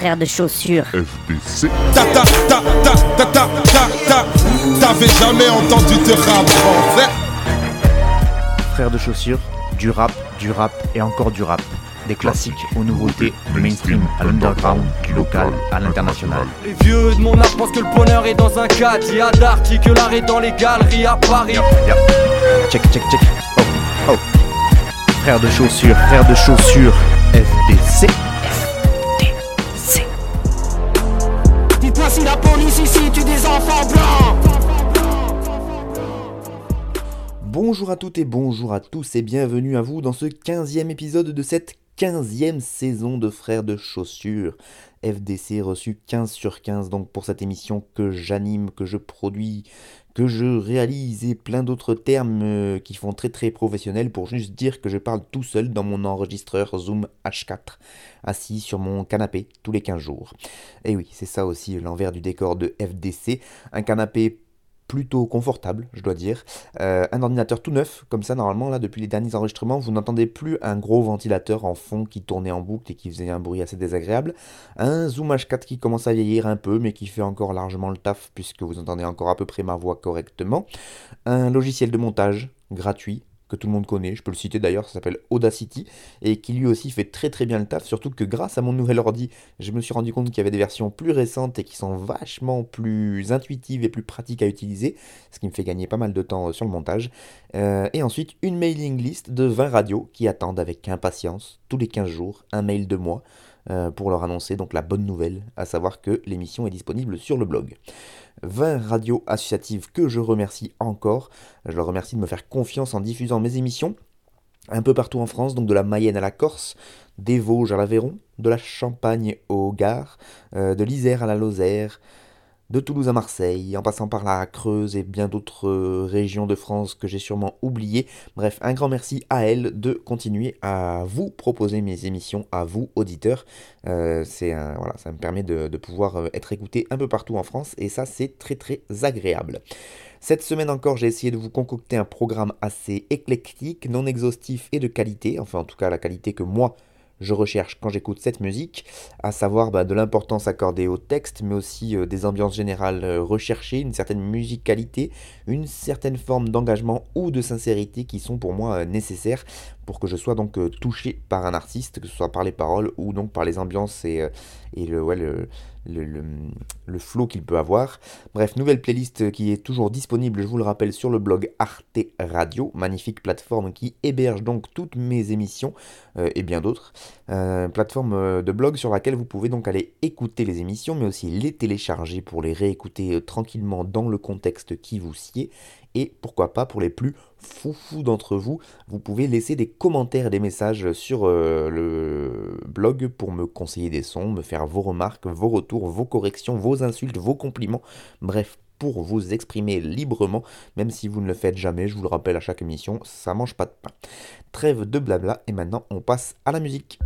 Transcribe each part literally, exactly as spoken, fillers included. Frères de Chaussures. F B C. Ta ta ta ta ta ta ta ta. T'avais jamais entendu de rap français. Frères de Chaussures, du rap, du rap et encore du rap. Des classiques aux nouveautés, du mainstream à l'underground, du local à l'international. Les vieux de mon âge pensent que le bonheur est dans un cadre. Il y a d'art, il y a que l'art est dans les galeries à Paris. Yep, yep. Check, check, check. Oh, oh. Frères de Chaussures, Frères de Chaussures, F D C. F D C. Dites-moi si la police ici tue des enfants blancs. Bonjour à toutes et bonjour à tous et bienvenue à vous dans ce quinzième épisode de cette quinzième saison de Frères de Chaussures. F D C reçu quinze sur quinze donc pour cette émission que j'anime, que je produis, que je réalise et plein d'autres termes qui font très très professionnel pour juste dire que je parle tout seul dans mon enregistreur Zoom H quatre, assis sur mon canapé tous les quinze jours. Et oui, c'est ça aussi l'envers du décor de F D C, un canapé plutôt confortable, je dois dire. Euh, un ordinateur tout neuf, comme ça, normalement, là, depuis les derniers enregistrements, vous n'entendez plus un gros ventilateur en fond qui tournait en boucle et qui faisait un bruit assez désagréable. Un Zoom H quatre qui commence à vieillir un peu, mais qui fait encore largement le taf, puisque vous entendez encore à peu près ma voix correctement. Un logiciel de montage gratuit, que tout le monde connaît, je peux le citer d'ailleurs, ça s'appelle Audacity, et qui lui aussi fait très très bien le taf, surtout que grâce à mon nouvel ordi, je me suis rendu compte qu'il y avait des versions plus récentes et qui sont vachement plus intuitives et plus pratiques à utiliser, ce qui me fait gagner pas mal de temps sur le montage. Euh, et ensuite, une mailing list de vingt radios qui attendent avec impatience, tous les quinze jours, un mail de moi, euh, pour leur annoncer donc la bonne nouvelle, à savoir que l'émission est disponible sur le blog. vingt radios associatives que je remercie encore. Je leur remercie de me faire confiance en diffusant mes émissions un peu partout en France, donc de la Mayenne à la Corse, des Vosges à l'Aveyron, de la Champagne au Gard, euh, de l'Isère à la Lozère, de Toulouse à Marseille, en passant par la Creuse et bien d'autres euh, régions de France que j'ai sûrement oubliées. Bref, un grand merci à elle de continuer à vous proposer mes émissions, à vous, auditeurs. Euh, c'est un, voilà, ça me permet de, de pouvoir être écouté un peu partout en France et ça, c'est très très agréable. Cette semaine encore, j'ai essayé de vous concocter un programme assez éclectique, non exhaustif et de qualité, enfin en tout cas la qualité que moi, je recherche quand j'écoute cette musique, à savoir bah, de l'importance accordée au texte, mais aussi euh, des ambiances générales euh, recherchées, une certaine musicalité, une certaine forme d'engagement ou de sincérité qui sont pour moi euh, nécessaires pour que je sois donc euh, touché par un artiste, que ce soit par les paroles ou donc par les ambiances et, euh, et le, ouais, le, le, le, le flow qu'il peut avoir. Bref, nouvelle playlist qui est toujours disponible, je vous le rappelle, sur le blog Arte Radio, magnifique plateforme qui héberge donc toutes mes émissions euh, et bien d'autres. Euh, plateforme de blog sur laquelle vous pouvez donc aller écouter les émissions mais aussi les télécharger pour les réécouter tranquillement dans le contexte qui vous sied et pourquoi pas pour les plus foufous d'entre vous, vous pouvez laisser des commentaires et des messages sur euh, le blog pour me conseiller des sons, me faire vos remarques, vos retours, vos corrections, vos insultes, vos compliments, bref pour vous exprimer librement, même si vous ne le faites jamais, je vous le rappelle à chaque émission, ça mange pas de pain. Trêve de blabla, et maintenant on passe à la musique.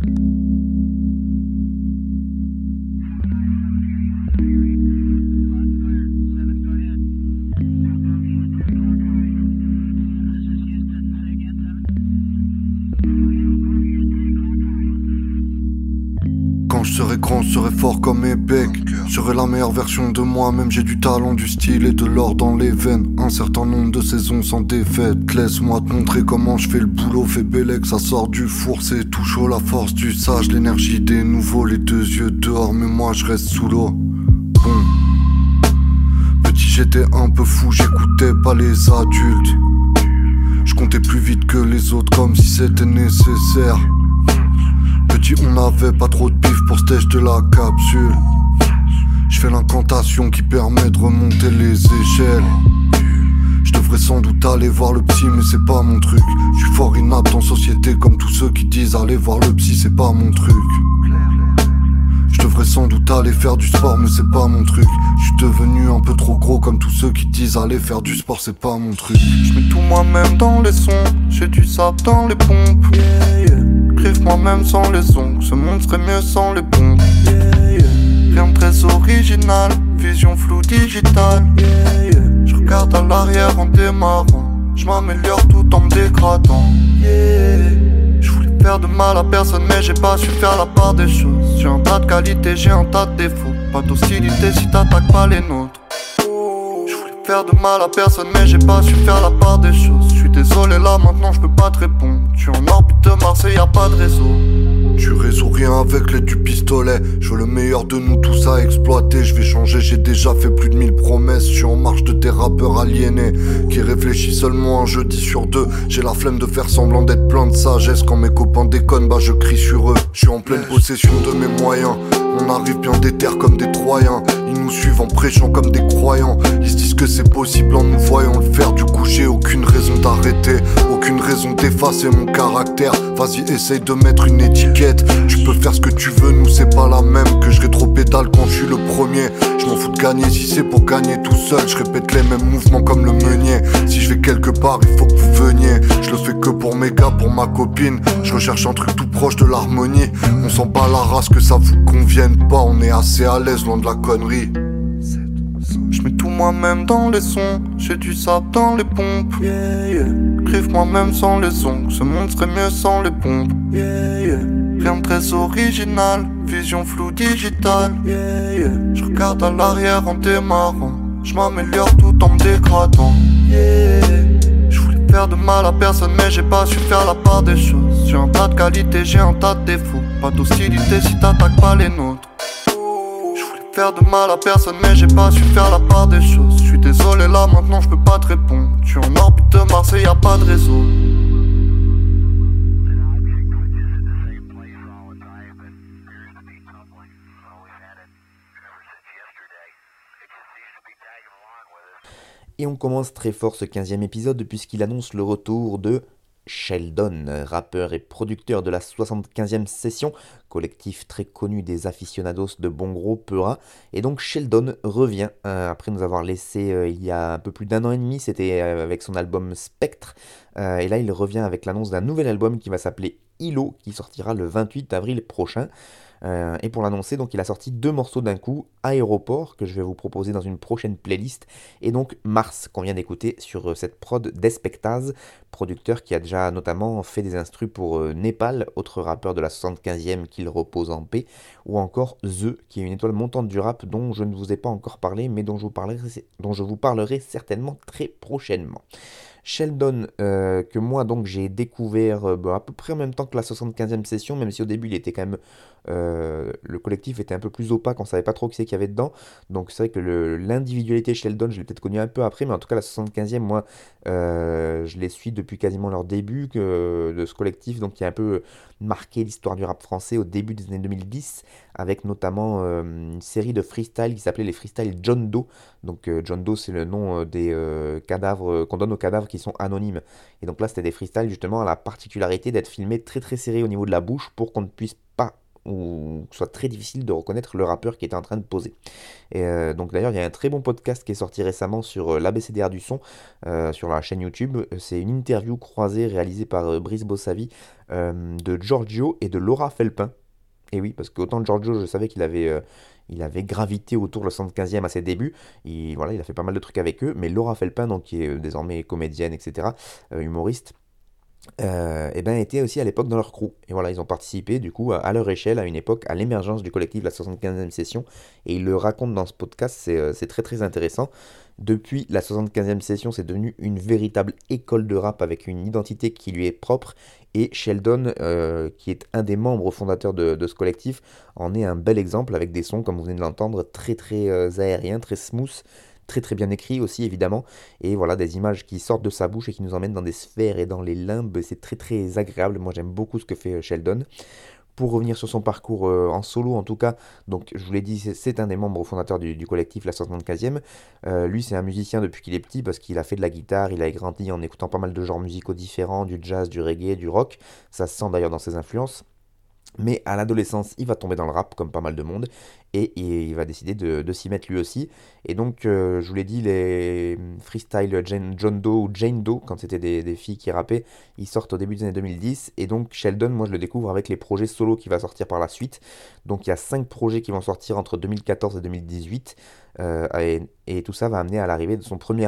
Je serai grand, je serai fort comme Ebek. Je serai la meilleure version de moi-même. J'ai du talent, du style et de l'or dans les veines. Un certain nombre de saisons sans défaite. Laisse-moi te montrer comment je fais le boulot. Fais Bélec, ça sort du four. C'est tout chaud, la force du sage. L'énergie des nouveaux, les deux yeux dehors. Mais moi je reste sous l'eau. Bon. Petit j'étais un peu fou, j'écoutais pas les adultes. Je comptais plus vite que les autres comme si c'était nécessaire. Petit, on avait pas trop de bif pour stage de la capsule. J'fais l'incantation qui permet de remonter les échelles. J'devrais sans doute aller voir le psy, mais c'est pas mon truc. J'suis fort inapte en société, comme tous ceux qui disent aller voir le psy, c'est pas mon truc. J'devrais sans doute aller faire du sport, mais c'est pas mon truc. J'suis devenu un peu trop gros, comme tous ceux qui disent aller faire du sport, c'est pas mon truc. J'mets tout moi-même dans les sons, j'ai du sable dans les pompes. Yeah, yeah. Moi-même sans les ongles, ce monde serait mieux sans les pompes. Yeah, yeah. Bien très original, vision floue digitale. Yeah, yeah. Je regarde à l'arrière en démarrant, je m'améliore tout en me dégradant. Yeah. Je voulais faire de mal à personne mais j'ai pas su faire la part des choses. J'ai un tas de qualités, j'ai un tas de défauts. Pas d'hostilité si t'attaques pas les nôtres. Je voulais faire de mal à personne mais j'ai pas su faire la part des choses. Je suis désolé là maintenant je peux pas te répondre. Tu en orbite de Marseille, y'a pas de réseau. Tu résous rien avec les du pistolet. Je veux le meilleur de nous tous à exploiter. Je vais changer, j'ai déjà fait plus de mille promesses. Je suis en marche de tes rappeurs aliénés qui réfléchissent seulement un jeudi sur deux. J'ai la flemme de faire semblant d'être plein de sagesse. Quand mes copains déconnent, bah je crie sur eux. Je suis en pleine possession de mes moyens. On arrive bien des terres comme des Troyens. Ils nous suivent en prêchant comme des croyants. Ils se disent que c'est possible en nous voyant le faire. Du coup j'ai aucune raison d'arrêter, aucune raison d'effacer mon caractère. Vas-y essaye de mettre une étiquette. Tu peux faire ce que tu veux, nous c'est pas la même. Que je rétro-pédale quand je suis le premier. Je m'en fous de gagner si c'est pour gagner tout seul. Je répète les mêmes mouvements comme le meunier. Si je vais quelque part il faut que vous veniez. Je le fais que pour mes gars, pour ma copine. Je recherche un truc tout proche de l'harmonie. On s'en bat la race que ça vous convienne pas, on est assez à l'aise loin de la connerie. Je mets tout moi-même dans les sons, j'ai du sable dans les pompes. Yeah, yeah. Griffe moi-même sans les ongles, ce monde serait mieux sans les pompes. Yeah, yeah. Rien de très original, vision floue digitale. Yeah, yeah. Je regarde à l'arrière en démarrant, je m'améliore tout en me dégradant. Yeah. Je voulais faire de mal à personne mais j'ai pas su faire la part des choses. J'ai un tas de qualités, j'ai un tas de défauts. Pas d'hostilité si t'attaques pas les nôtres. Je voulais faire de mal à personne mais j'ai pas su faire la part des choses. Je suis désolé là maintenant je peux pas te répondre. Je suis en orbite de Marseille, y'a pas de réseau. Et on commence très fort ce quinzième épisode puisqu'il annonce le retour de Sheldon, rappeur et producteur de la soixante-quinzième session, collectif très connu des aficionados de bon gros peura. Et donc Sheldon revient euh, après nous avoir laissé euh, il y a un peu plus d'un an et demi, c'était euh, avec son album Spectre. Euh, et là il revient avec l'annonce d'un nouvel album qui va s'appeler Hilo, qui sortira le vingt-huit avril prochain. Euh, et pour l'annoncer, donc il a sorti deux morceaux d'un coup, Aéroport, que je vais vous proposer dans une prochaine playlist, et donc Mars, qu'on vient d'écouter sur euh, cette prod d'Espectaz, producteur qui a déjà notamment fait des instrus pour euh, Népal, autre rappeur de la soixante-quinzième qu'il repose en paix, ou encore The, qui est une étoile montante du rap dont je ne vous ai pas encore parlé, mais dont je vous parlerai, dont je vous parlerai certainement très prochainement. Sheldon, euh, que moi donc j'ai découvert euh, bah, à peu près en même temps que la soixante-quinzième session, même si au début il était quand même, euh, le collectif était un peu plus opaque, on savait pas trop qui c'est qu'il y avait dedans, donc c'est vrai que le, l'individualité Sheldon je l'ai peut-être connue un peu après, mais en tout cas la soixante-quinzième moi euh, je les suis depuis quasiment leur début que, de ce collectif, donc qui a un peu marqué l'histoire du rap français au début des années deux mille dix, avec notamment euh, une série de freestyles qui s'appelait les freestyles John Doe, donc euh, John Doe c'est le nom euh, des euh, cadavres euh, qu'on donne aux cadavres qui qui sont anonymes. Et donc là c'était des freestyles justement à la particularité d'être filmés très très serré au niveau de la bouche pour qu'on ne puisse pas ou que ce soit très difficile de reconnaître le rappeur qui était en train de poser. Et euh, donc d'ailleurs il y a un très bon podcast qui est sorti récemment sur euh, l'A B C D R du son euh, sur la chaîne YouTube. C'est une interview croisée réalisée par euh, Brice Bossavi euh, de Giorgio et de Laura Felpin. Et oui, parce qu'autant de Giorgio je savais qu'il avait... Euh, Il avait gravité autour de la soixante-quinzième à ses débuts. Il, voilà, il a fait pas mal de trucs avec eux. Mais Laura Felpin, donc, qui est désormais comédienne, et cetera, euh, humoriste, euh, et ben, était aussi à l'époque dans leur crew. Et voilà, ils ont participé, du coup, à, à leur échelle, à une époque, à l'émergence du collectif, la soixante-quinzième session. Et ils le racontent dans ce podcast, c'est, c'est très très intéressant. Depuis la soixante-quinzième session, c'est devenu une véritable école de rap avec une identité qui lui est propre. Et Sheldon, euh, qui est un des membres fondateurs de, de ce collectif, en est un bel exemple avec des sons, comme vous venez de l'entendre, très très euh, aériens, très smooth, très très bien écrits aussi évidemment. Et voilà, des images qui sortent de sa bouche et qui nous emmènent dans des sphères et dans les limbes. C'est très très agréable, moi j'aime beaucoup ce que fait Sheldon. Pour revenir sur son parcours euh, en solo en tout cas, donc je vous l'ai dit, c'est, c'est un des membres fondateurs du, du collectif, la soixante-quinzième. Euh, lui c'est un musicien depuis qu'il est petit parce qu'il a fait de la guitare, il a grandi en écoutant pas mal de genres musicaux différents, du jazz, du reggae, du rock, ça se sent d'ailleurs dans ses influences. Mais à l'adolescence, il va tomber dans le rap comme pas mal de monde et il va décider de, de s'y mettre lui aussi. Et donc, euh, je vous l'ai dit, les freestyles Jane, John Doe ou Jane Doe, quand c'était des, des filles qui rappaient, ils sortent au début des années deux mille dix. Et donc, Sheldon, moi, je le découvre avec les projets solo qui va sortir par la suite. Donc, il y a cinq projets qui vont sortir entre deux mille quatorze et deux mille dix-huit. Euh, et, et tout ça va amener à l'arrivée de son premier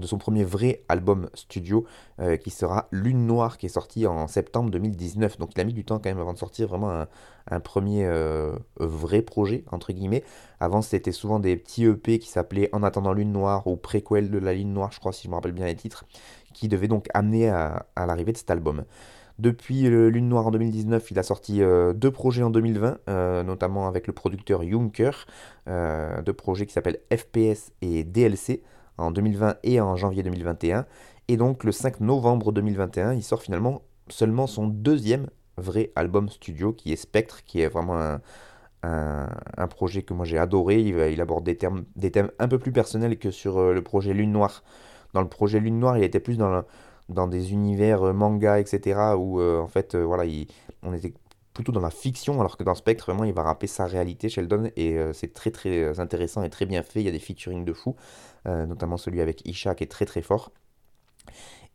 de son premier vrai album studio euh, qui sera Lune Noire, qui est sorti en septembre deux mille dix-neuf. Donc il a mis du temps quand même avant de sortir vraiment un, un premier euh, vrai projet, entre guillemets. Avant c'était souvent des petits E P qui s'appelaient En attendant Lune Noire ou Préquel de la Lune Noire, je crois, si je me rappelle bien les titres, qui devaient donc amener à, à l'arrivée de cet album. Depuis euh, Lune Noire en deux mille dix-neuf, il a sorti euh, deux projets en deux mille vingt, euh, notamment avec le producteur Juncker, euh, deux projets qui s'appellent F P S et D L C, en deux mille vingt et en janvier deux mille vingt et un. Et donc le cinq novembre deux mille vingt et un, il sort finalement seulement son deuxième vrai album studio, qui est Spectre, qui est vraiment un, un, un projet que moi j'ai adoré. Il, il aborde des, termes, des thèmes un peu plus personnels que sur euh, le projet Lune Noire. Dans le projet Lune Noire, il était plus dans, le, dans des univers euh, manga, et cetera, où euh, en fait, euh, voilà, il, on était plutôt dans la fiction, alors que dans Spectre, vraiment, il va rapper sa réalité, Sheldon, et euh, c'est très très intéressant et très bien fait. Il y a des featuring de fou, euh, notamment celui avec Isha qui est très très fort.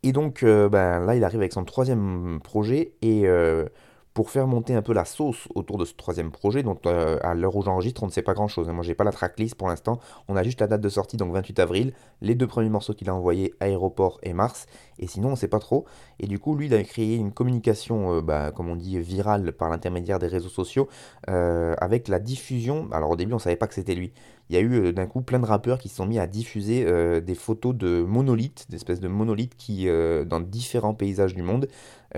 Et donc, euh, ben, là, il arrive avec son troisième projet, et euh, pour faire monter un peu la sauce autour de ce troisième projet, dont euh, à l'heure où j'enregistre, on ne sait pas grand-chose. Moi, j'ai pas la tracklist pour l'instant, on a juste la date de sortie, donc vingt-huit avril, les deux premiers morceaux qu'il a envoyés, Aéroport et Mars, et sinon, on ne sait pas trop. Et du coup, lui, il a créé une communication, euh, bah, comme on dit, virale par l'intermédiaire des réseaux sociaux, euh, avec la diffusion. Alors au début, on ne savait pas que c'était lui. Il y a eu euh, d'un coup plein de rappeurs qui se sont mis à diffuser euh, des photos de monolithes, d'espèces de monolithes qui, euh, dans différents paysages du monde,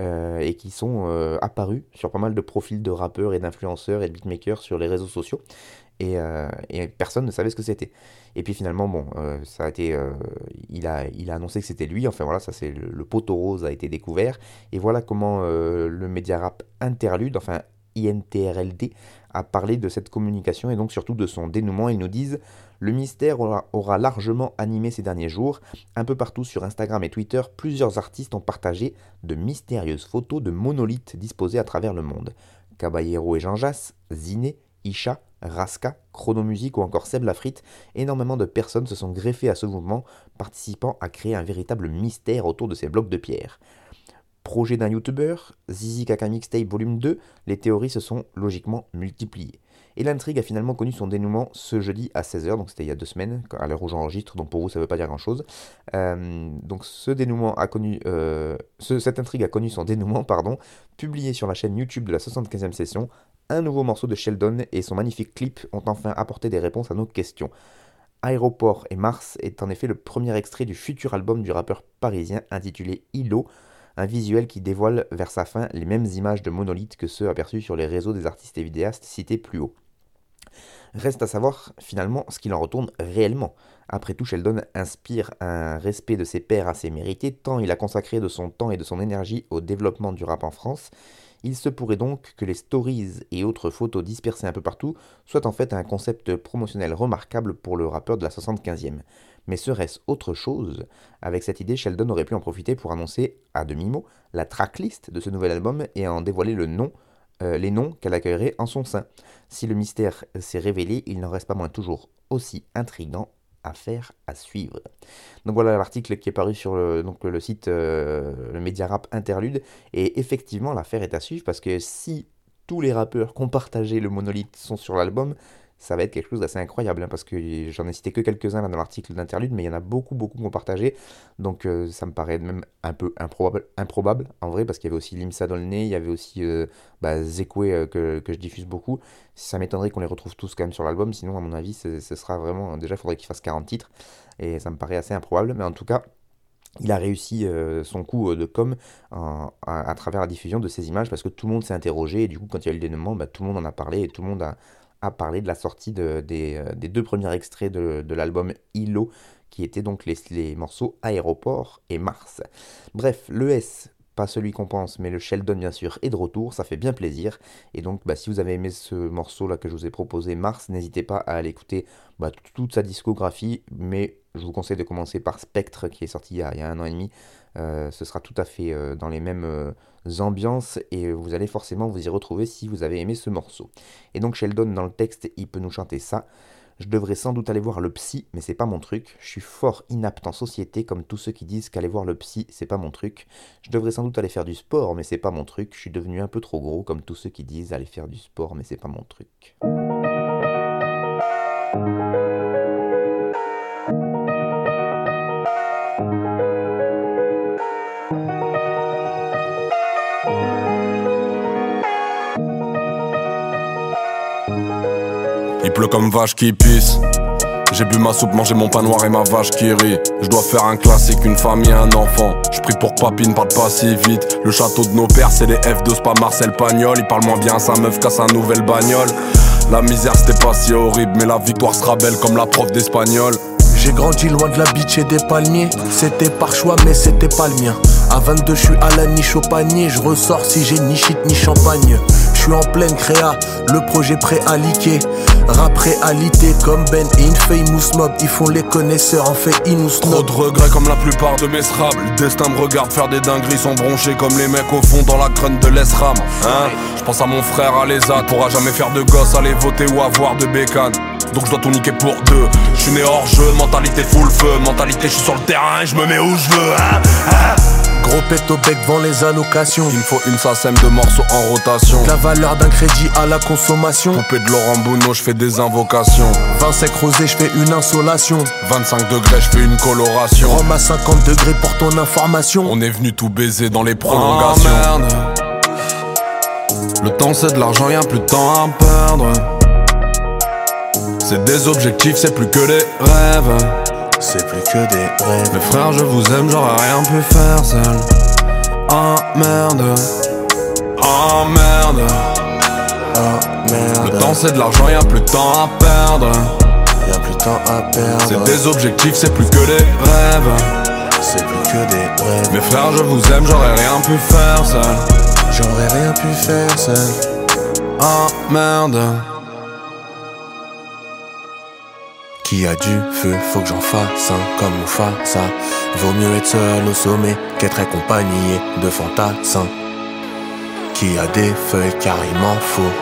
euh, et qui sont euh, apparus sur pas mal de profils de rappeurs et d'influenceurs et de beatmakers sur les réseaux sociaux. Et, euh, et personne ne savait ce que c'était. Et puis finalement, bon, euh, ça a été, euh, il a, il a annoncé que c'était lui. Enfin voilà, ça c'est le, le poteau rose a été découvert. Et voilà comment euh, le média rap Interlude, enfin I N T R L D, a parlé de cette communication et donc surtout de son dénouement. Ils nous disent: le mystère aura, aura largement animé ces derniers jours. Un peu partout sur Instagram et Twitter, plusieurs artistes ont partagé de mystérieuses photos de monolithes disposés à travers le monde. Caballero et Jean Jass, Ziné, Isha, Raska, Chronomusique ou encore Seb Lafrite, énormément de personnes se sont greffées à ce mouvement, participant à créer un véritable mystère autour de ces blocs de pierre. Projet d'un youtubeur, Zizi Kaka Mixtape volume deux, les théories se sont logiquement multipliées. Et l'intrigue a finalement connu son dénouement ce jeudi à seize heures, donc c'était il y a deux semaines, à l'heure où j'enregistre, donc pour vous ça ne veut pas dire grand-chose. Euh, donc ce dénouement a connu, euh, ce, cette intrigue a connu son dénouement, pardon, publié sur la chaîne YouTube de la soixante-quinzième session. Un nouveau morceau de Sheldon et son magnifique clip ont enfin apporté des réponses à nos questions. Aéroport et Mars est en effet le premier extrait du futur album du rappeur parisien intitulé Hilo, un visuel qui dévoile vers sa fin les mêmes images de monolithes que ceux aperçus sur les réseaux des artistes et vidéastes cités plus haut. Reste à savoir finalement ce qu'il en retourne réellement. Après tout, Sheldon inspire un respect de ses pairs assez mérité, tant il a consacré de son temps et de son énergie au développement du rap en France. Il se pourrait donc que les stories et autres photos dispersées un peu partout soient en fait un concept promotionnel remarquable pour le rappeur de la soixante-quinzième. Mais serait-ce autre chose ? Avec cette idée, Sheldon aurait pu en profiter pour annoncer, à demi-mot, la tracklist de ce nouvel album et en dévoiler le nom, euh, les noms qu'elle accueillerait en son sein. Si le mystère s'est révélé, il n'en reste pas moins toujours aussi intriguant. Affaire à suivre. Donc voilà l'article qui est paru sur le, donc le site euh, le média rap Interlude, et effectivement l'affaire est à suivre, parce que si tous les rappeurs qui ont partagé le monolithe sont sur l'album, ça va être quelque chose d'assez incroyable, hein, parce que j'en ai cité que quelques-uns là dans l'article d'Interlude, mais il y en a beaucoup beaucoup qui ont partagé, donc euh, ça me paraît même un peu improbable, improbable en vrai, parce qu'il y avait aussi Limsa dans le nez, il y avait aussi euh, bah, Zekwe euh, que, que je diffuse beaucoup. Ça m'étonnerait qu'on les retrouve tous quand même sur l'album, sinon à mon avis ce sera vraiment, déjà il faudrait qu'il fasse quarante titres, et ça me paraît assez improbable, mais en tout cas il a réussi euh, son coup euh, de com en, à, à travers la diffusion de ces images, parce que tout le monde s'est interrogé, et du coup quand il y a eu le dénouement, bah, tout le monde en a parlé, et tout le monde a à parler de la sortie de, des, des deux premiers extraits de, de l'album Hilo, qui étaient donc les, les morceaux Aéroport et Mars. Bref, le S, pas celui qu'on pense, mais le Sheldon bien sûr, est de retour, ça fait bien plaisir. Et donc bah, si vous avez aimé ce morceau là que je vous ai proposé, Mars, n'hésitez pas à aller écouter bah, toute sa discographie, mais je vous conseille de commencer par Spectre, qui est sorti il y a, il y a un an et demi. Euh, ce sera tout à fait euh, dans les mêmes euh, ambiances, et vous allez forcément vous y retrouver si vous avez aimé ce morceau. Et donc Sheldon, dans le texte, il peut nous chanter ça. Je devrais sans doute aller voir le psy, mais c'est pas mon truc. Je suis fort inapte en société, comme tous ceux qui disent qu'aller voir le psy, c'est pas mon truc. Je devrais sans doute aller faire du sport, mais c'est pas mon truc. Je suis devenu un peu trop gros, comme tous ceux qui disent aller faire du sport, mais c'est pas mon truc. pleut comme vache qui pisse. J'ai bu ma soupe, mangé mon pain noir et ma vache qui rit. Je dois faire un classique, une famille, un enfant. Je prie pour que papy ne parte pas si vite. Le château de nos pères, c'est les F deux, c'est pas Marcel Pagnol. Il parle moins bien, sa meuf casse sa nouvelle bagnole. La misère c'était pas si horrible, mais la victoire sera belle comme la prof d'espagnol. J'ai grandi loin de la bitch et des palmiers. C'était par choix mais c'était pas le mien. À vingt-deux je suis à la niche au panier. Je ressors si j'ai ni shit ni champagne. Je suis en pleine créa, le projet prêt à liquer. Rap réalité comme Ben et Infamous Mob. Ils font les connaisseurs, en fait ils nous snobent. Trop de regrets comme la plupart de mes srables. Le destin me regarde faire des dingueries sans broncher, comme les mecs au fond dans la crâne de l'Esram. Hein, je pense à mon frère à l'E S A. Pourra jamais faire de gosse, aller voter ou avoir de bécane. Donc je dois tout niquer pour deux. Je suis né hors jeu, mentalité full feu. Mentalité, je suis sur le terrain et je me mets où je veux. Hein, hein. Gros pète au bec devant les allocations. Il me faut une sacème de morceaux en rotation. La valeur d'un crédit à la consommation. Poupée de Laurent Bounot, je fais des invocations. vingt secs rosés, je fais une insolation. vingt-cinq degrés, je fais une coloration. Rome à cinquante degrés pour ton information. On est venu tout baiser dans les prolongations. Oh, merde. Le temps c'est de l'argent, y'a plus de temps à perdre. C'est des objectifs, c'est plus que des rêves. C'est plus que des rêves. Mes frères, je vous aime, j'aurais rien pu faire seul. Oh merde. Oh merde. Oh merde. Le temps c'est de l'argent, y'a plus de temps à perdre. Y'a plus de temps à perdre. C'est des objectifs, c'est plus que des rêves. C'est plus que des rêves. Mes frères, je vous aime, j'aurais rien pu faire seul. J'aurais rien pu faire seul. Oh merde. Qui a du feu, faut que j'en fasse un hein, comme on fasse hein. Vaut mieux être seul au sommet qu'être accompagné de fantassins. Qui a des feuilles carrément faux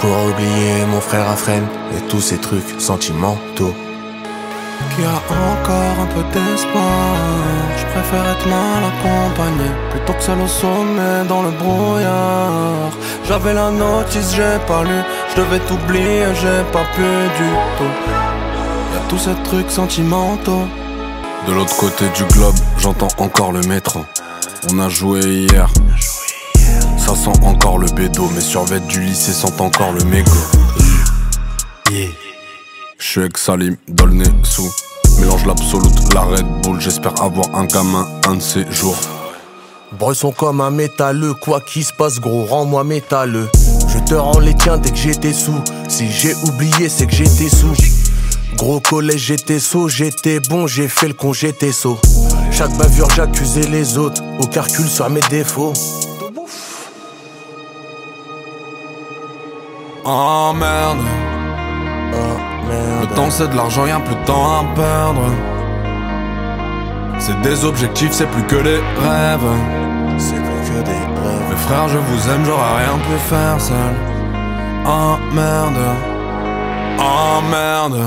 pour oublier mon frère à frêne et tous ces trucs sentimentaux. Qui a encore un peu d'espoir, je préfère être mal accompagné plutôt que seul au sommet dans le brouillard. J'avais la notice, j'ai pas lu, je devais t'oublier, j'ai pas pu du tout. Y'a tous ces trucs sentimentaux. De l'autre côté du globe, j'entends encore le métro. On a joué hier, ça sent encore le bédo. Mes survêtes du lycée sentent encore le mégot. Yeah. J'suis avec Salim, Dolné, sous. Mélange l'absolute, la Red Bull. J'espère avoir un gamin un de ces jours. Bresson comme un métalleux, quoi qu'il se passe gros, rends-moi métalleux. Je te rends les tiens dès que j'étais sous. Si j'ai oublié, c'est que j'étais sous. Gros collège, j'étais sot, j'étais bon, j'ai fait le con, j'étais sot. Chaque bavure, j'accusais les autres, au calcul sur mes défauts. Oh merde. Oh. Le temps c'est de l'argent, y'a plus de temps à perdre. C'est des objectifs, c'est plus que des rêves. C'est plus que des rêves. Mes frères, je vous aime, j'aurais rien pu faire seul. Oh merde. Oh merde.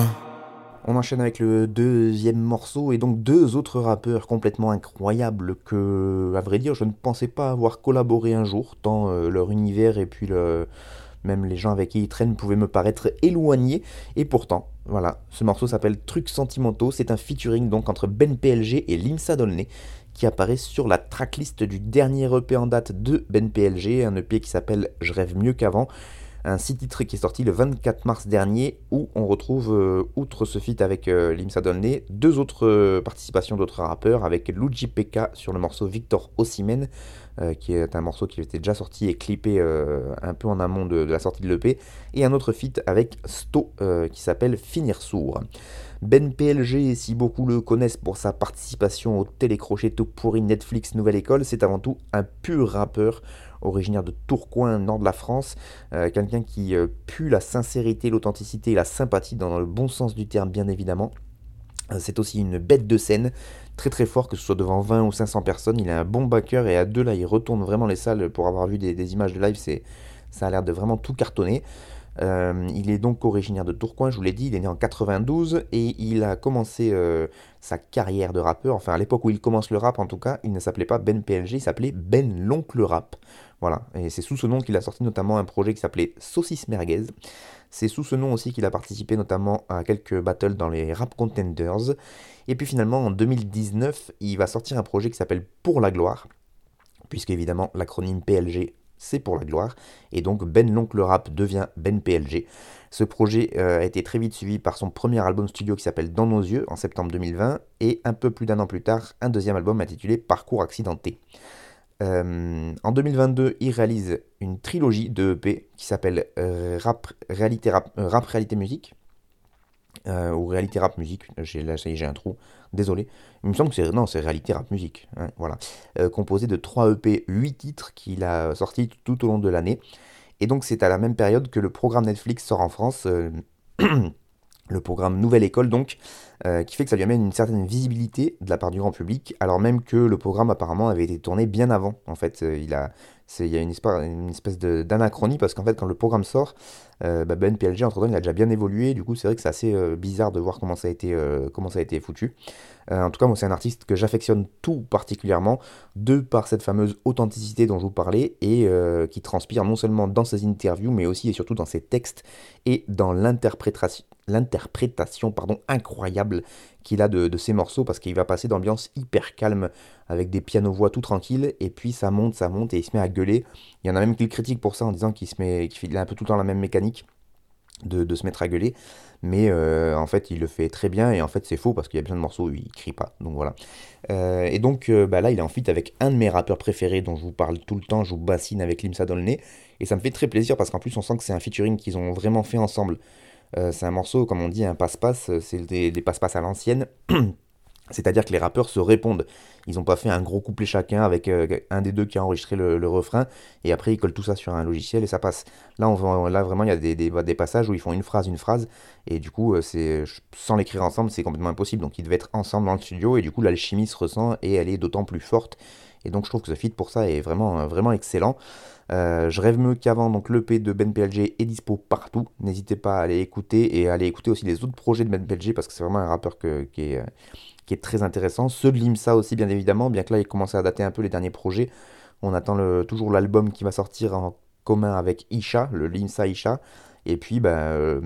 On enchaîne avec le deuxième morceau et donc deux autres rappeurs complètement incroyables que, à vrai dire, je ne pensais pas avoir collaboré un jour, tant leur univers et puis le... Même les gens avec qui ils traînent pouvaient me paraître éloignés. Et pourtant, voilà, ce morceau s'appelle Trucs Sentimentaux. C'est un featuring donc entre Ben P L G et Limsa Dolné, qui apparaît sur la tracklist du dernier E P en date de Ben P L G. Un E P qui s'appelle Je rêve mieux qu'avant. Un six titres qui est sorti le vingt-quatre mars dernier, où on retrouve, euh, outre ce feat avec euh, Limsa Dolné, deux autres euh, participations d'autres rappeurs, avec Luigi P K sur le morceau Victor Osimhen, euh, qui est un morceau qui était déjà sorti et clippé euh, un peu en amont de, de la sortie de l'E P, et un autre feat avec Sto, euh, qui s'appelle Finir sourd. Ben P L G, si beaucoup le connaissent pour sa participation au télécrochet tout pourri Netflix Nouvelle École, c'est avant tout un pur rappeur, originaire de Tourcoing, nord de la France, euh, quelqu'un qui euh, pue la sincérité, l'authenticité et la sympathie dans le bon sens du terme, bien évidemment. Euh, c'est aussi une bête de scène, très très fort, que ce soit devant vingt ou cinq cents personnes. Il a un bon backer et à deux, là, il retourne vraiment les salles. Pour avoir vu des, des images de live, c'est, ça a l'air de vraiment tout cartonner. Euh, il est donc originaire de Tourcoing, je vous l'ai dit, il est né en quatre-vingt-douze et il a commencé euh, sa carrière de rappeur, enfin à l'époque où il commence le rap en tout cas, il ne s'appelait pas Ben P L G, il s'appelait Ben L'Oncle Rap, voilà, et c'est sous ce nom qu'il a sorti notamment un projet qui s'appelait Saucisse Merguez, c'est sous ce nom aussi qu'il a participé notamment à quelques battles dans les Rap Contenders, et puis finalement en deux mille dix-neuf, il va sortir un projet qui s'appelle Pour la Gloire, puisque évidemment l'acronyme P L G c'est Pour la Gloire, et donc Ben L'Oncle Rap devient Ben P L G. Ce projet euh, a été très vite suivi par son premier album studio qui s'appelle Dans nos yeux en septembre deux mille vingt, et un peu plus d'un an plus tard, un deuxième album intitulé Parcours accidenté. Euh, en deux mille vingt-deux, il réalise une trilogie de E P qui s'appelle euh, Rap, Réalité, Rap, euh, Rap, Réalité, Musique, euh, ou Réalité, Rap, Musique, j'ai, là ça y est, j'ai un trou, désolé, il me semble que c'est, non, c'est Réalité, Rap, Musique, hein, voilà, euh, composé de trois E P, huit titres qu'il a sortis tout au long de l'année, et donc c'est à la même période que le programme Netflix sort en France, euh, le programme Nouvelle École donc, euh, qui fait que ça lui amène une certaine visibilité de la part du grand public, alors même que le programme apparemment avait été tourné bien avant. En fait, euh, il a, c'est, il y a une espèce, une espèce de, d'anachronie, parce qu'en fait quand le programme sort, euh, bah Ben P L G entre-temps il a déjà bien évolué, du coup c'est vrai que c'est assez euh, bizarre de voir comment ça a été, euh, comment ça a été foutu. Euh, en tout cas moi c'est un artiste que j'affectionne tout particulièrement, de par cette fameuse authenticité dont je vous parlais, et euh, qui transpire non seulement dans ses interviews, mais aussi et surtout dans ses textes, et dans l'interprétation, l'interprétation pardon, incroyable qu'il a de, de ses morceaux, parce qu'il va passer d'ambiance hyper calme avec des pianos-voix tout tranquilles, et puis ça monte, ça monte, et il se met à gueuler. Il y en a même qui le critiquent pour ça, en disant qu'il se met, qu'il a un peu tout le temps la même mécanique de, de se mettre à gueuler, mais euh, en fait il le fait très bien, et en fait c'est faux, parce qu'il y a plein de morceaux où il crie pas, donc voilà. Euh, et donc euh, bah là il est en feat avec un de mes rappeurs préférés dont je vous parle tout le temps, je vous bassine avec Limsa dans le nez, et ça me fait très plaisir, parce qu'en plus on sent que c'est un featuring qu'ils ont vraiment fait ensemble. Euh, c'est un morceau, comme on dit, un passe-passe, c'est des, des passe-passe à l'ancienne, c'est-à-dire que les rappeurs se répondent, ils n'ont pas fait un gros couplet chacun avec euh, un des deux qui a enregistré le, le refrain, et après ils collent tout ça sur un logiciel et ça passe. Là, on, là vraiment il y a des, des, des passages où ils font une phrase, une phrase, et du coup c'est, sans l'écrire ensemble c'est complètement impossible, donc ils devaient être ensemble dans le studio, et du coup l'alchimie se ressent et elle est d'autant plus forte, et donc je trouve que ce feat pour ça est vraiment, vraiment excellent. Euh, je rêve mieux qu'avant, donc l'E P de Ben P L G est dispo partout, n'hésitez pas à aller écouter, et à aller écouter aussi les autres projets de Ben P L G, parce que c'est vraiment un rappeur que, qui, est, qui est très intéressant, ceux de Limsa aussi bien évidemment, bien que là il commence à dater un peu les derniers projets, on attend le, toujours l'album qui va sortir en commun avec Isha, le Limsa Isha, et puis bah, euh,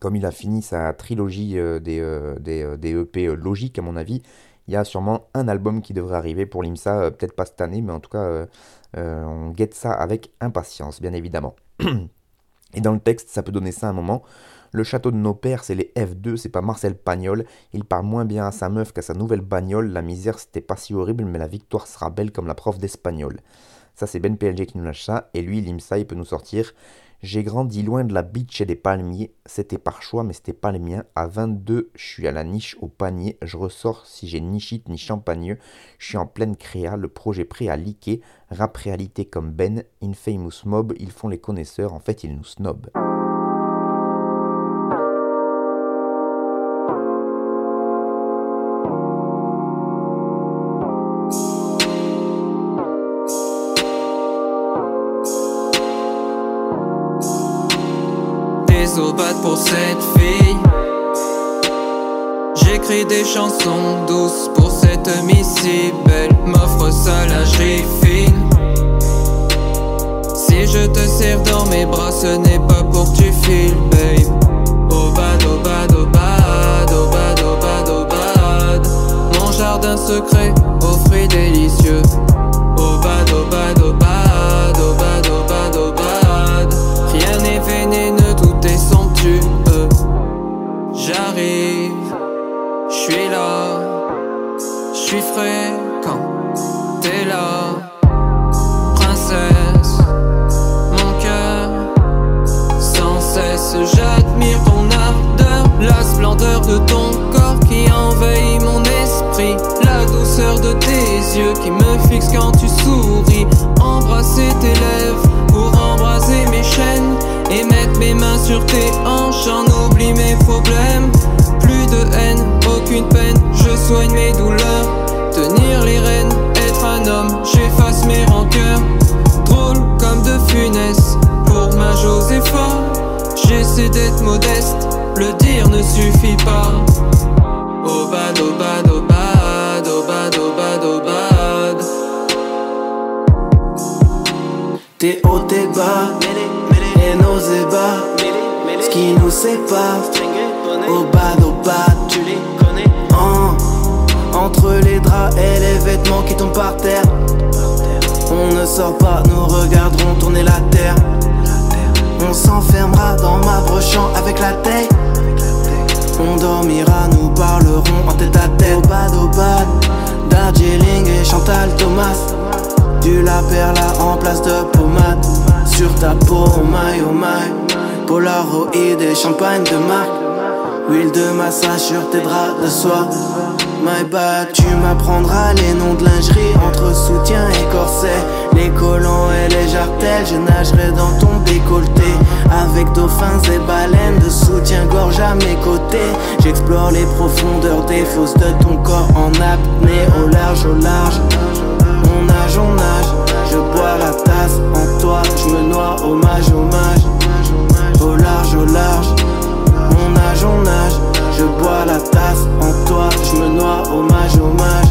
comme il a fini sa trilogie euh, des, euh, des, euh, des E P euh, logiques à mon avis, il y a sûrement un album qui devrait arriver pour Limsa, euh, peut-être pas cette année, mais en tout cas euh, euh, on guette ça avec impatience, bien évidemment. Et dans le texte, ça peut donner ça à un moment. Le château de nos pères, c'est les F deux, c'est pas Marcel Pagnol. Il parle moins bien à sa meuf qu'à sa nouvelle bagnole. La misère, c'était pas si horrible, mais la victoire sera belle comme la prof d'espagnol. Ça, c'est Ben P L G qui nous lâche ça, et lui, Limsa, il peut nous sortir. J'ai grandi loin de la bitch et des palmiers, c'était par choix mais c'était pas les miens, à vingt-deux je suis à la niche au panier, je ressors si j'ai ni shit ni champagneux, je suis en pleine créa, le projet prêt à liquer, rap réalité comme Ben, infamous mob, ils font les connaisseurs, en fait ils nous snobent. Pour cette fille, j'écris des chansons douces pour cette missile belle, m'offre sa lingerie fine. Si je te serre dans mes bras, ce n'est pas pour que tu files, babe. Oh bad, oh bad, oh bad, oh bad, oh bad, oh bad. Mon jardin secret aux fruits délicieux. Oh bad, oh bad, oh bad, oh bad, oh bad, oh bad. Rien n'est vénéneux, tout est sombre. J'arrive, j'suis là, j'suis frais quand t'es là. Princesse, mon cœur, sans cesse j'admire ton ardeur, la splendeur de ton corps qui envahit mon esprit, la douceur de tes yeux qui me fixent quand tu souris. Embrasser tes lèvres pour embraser mes chaînes, et mettre mes mains sur tes hanches, j'en oublie mes problèmes. Plus de haine, aucune peine, je soigne mes douleurs. Tenir les rênes, être un homme, j'efface mes rancœurs. Drôle comme de Funès, pour ma Josépha, j'essaie d'être modeste, le dire ne suffit pas. Oh bad, oh bad, oh bad, oh bad, oh bad, oh bad. T'es haut, t'es bas, et nos ébats, ce qui nous sépare, au bas, au bas, tu les connais. Entre les draps et les vêtements qui tombent par terre, on ne sort pas, nous regarderons tourner la terre. On s'enfermera dans ma brochant avec la taille. On dormira, nous parlerons en tête à tête. Obad, Obad, Darjeeling et Chantal Thomas. Du la perla en place de pommade. Sur ta peau, oh my, oh my. Polaroid et champagne de marque. Huile de massage sur tes draps de soie. My bad, tu m'apprendras les noms de lingerie entre soutien et corset. Les collants et les jartelles, je nagerai dans ton décolleté. Avec dauphins et baleines de soutien-gorge à mes côtés. J'explore les profondeurs des fosses de ton corps en apnée. Au large, au large, on nage, on nage. Je bois la tasse en toi, je me noie, hommage, hommage. Au large, au large, on nage, on nage. Je bois la tasse en toi, je me noie, hommage, hommage.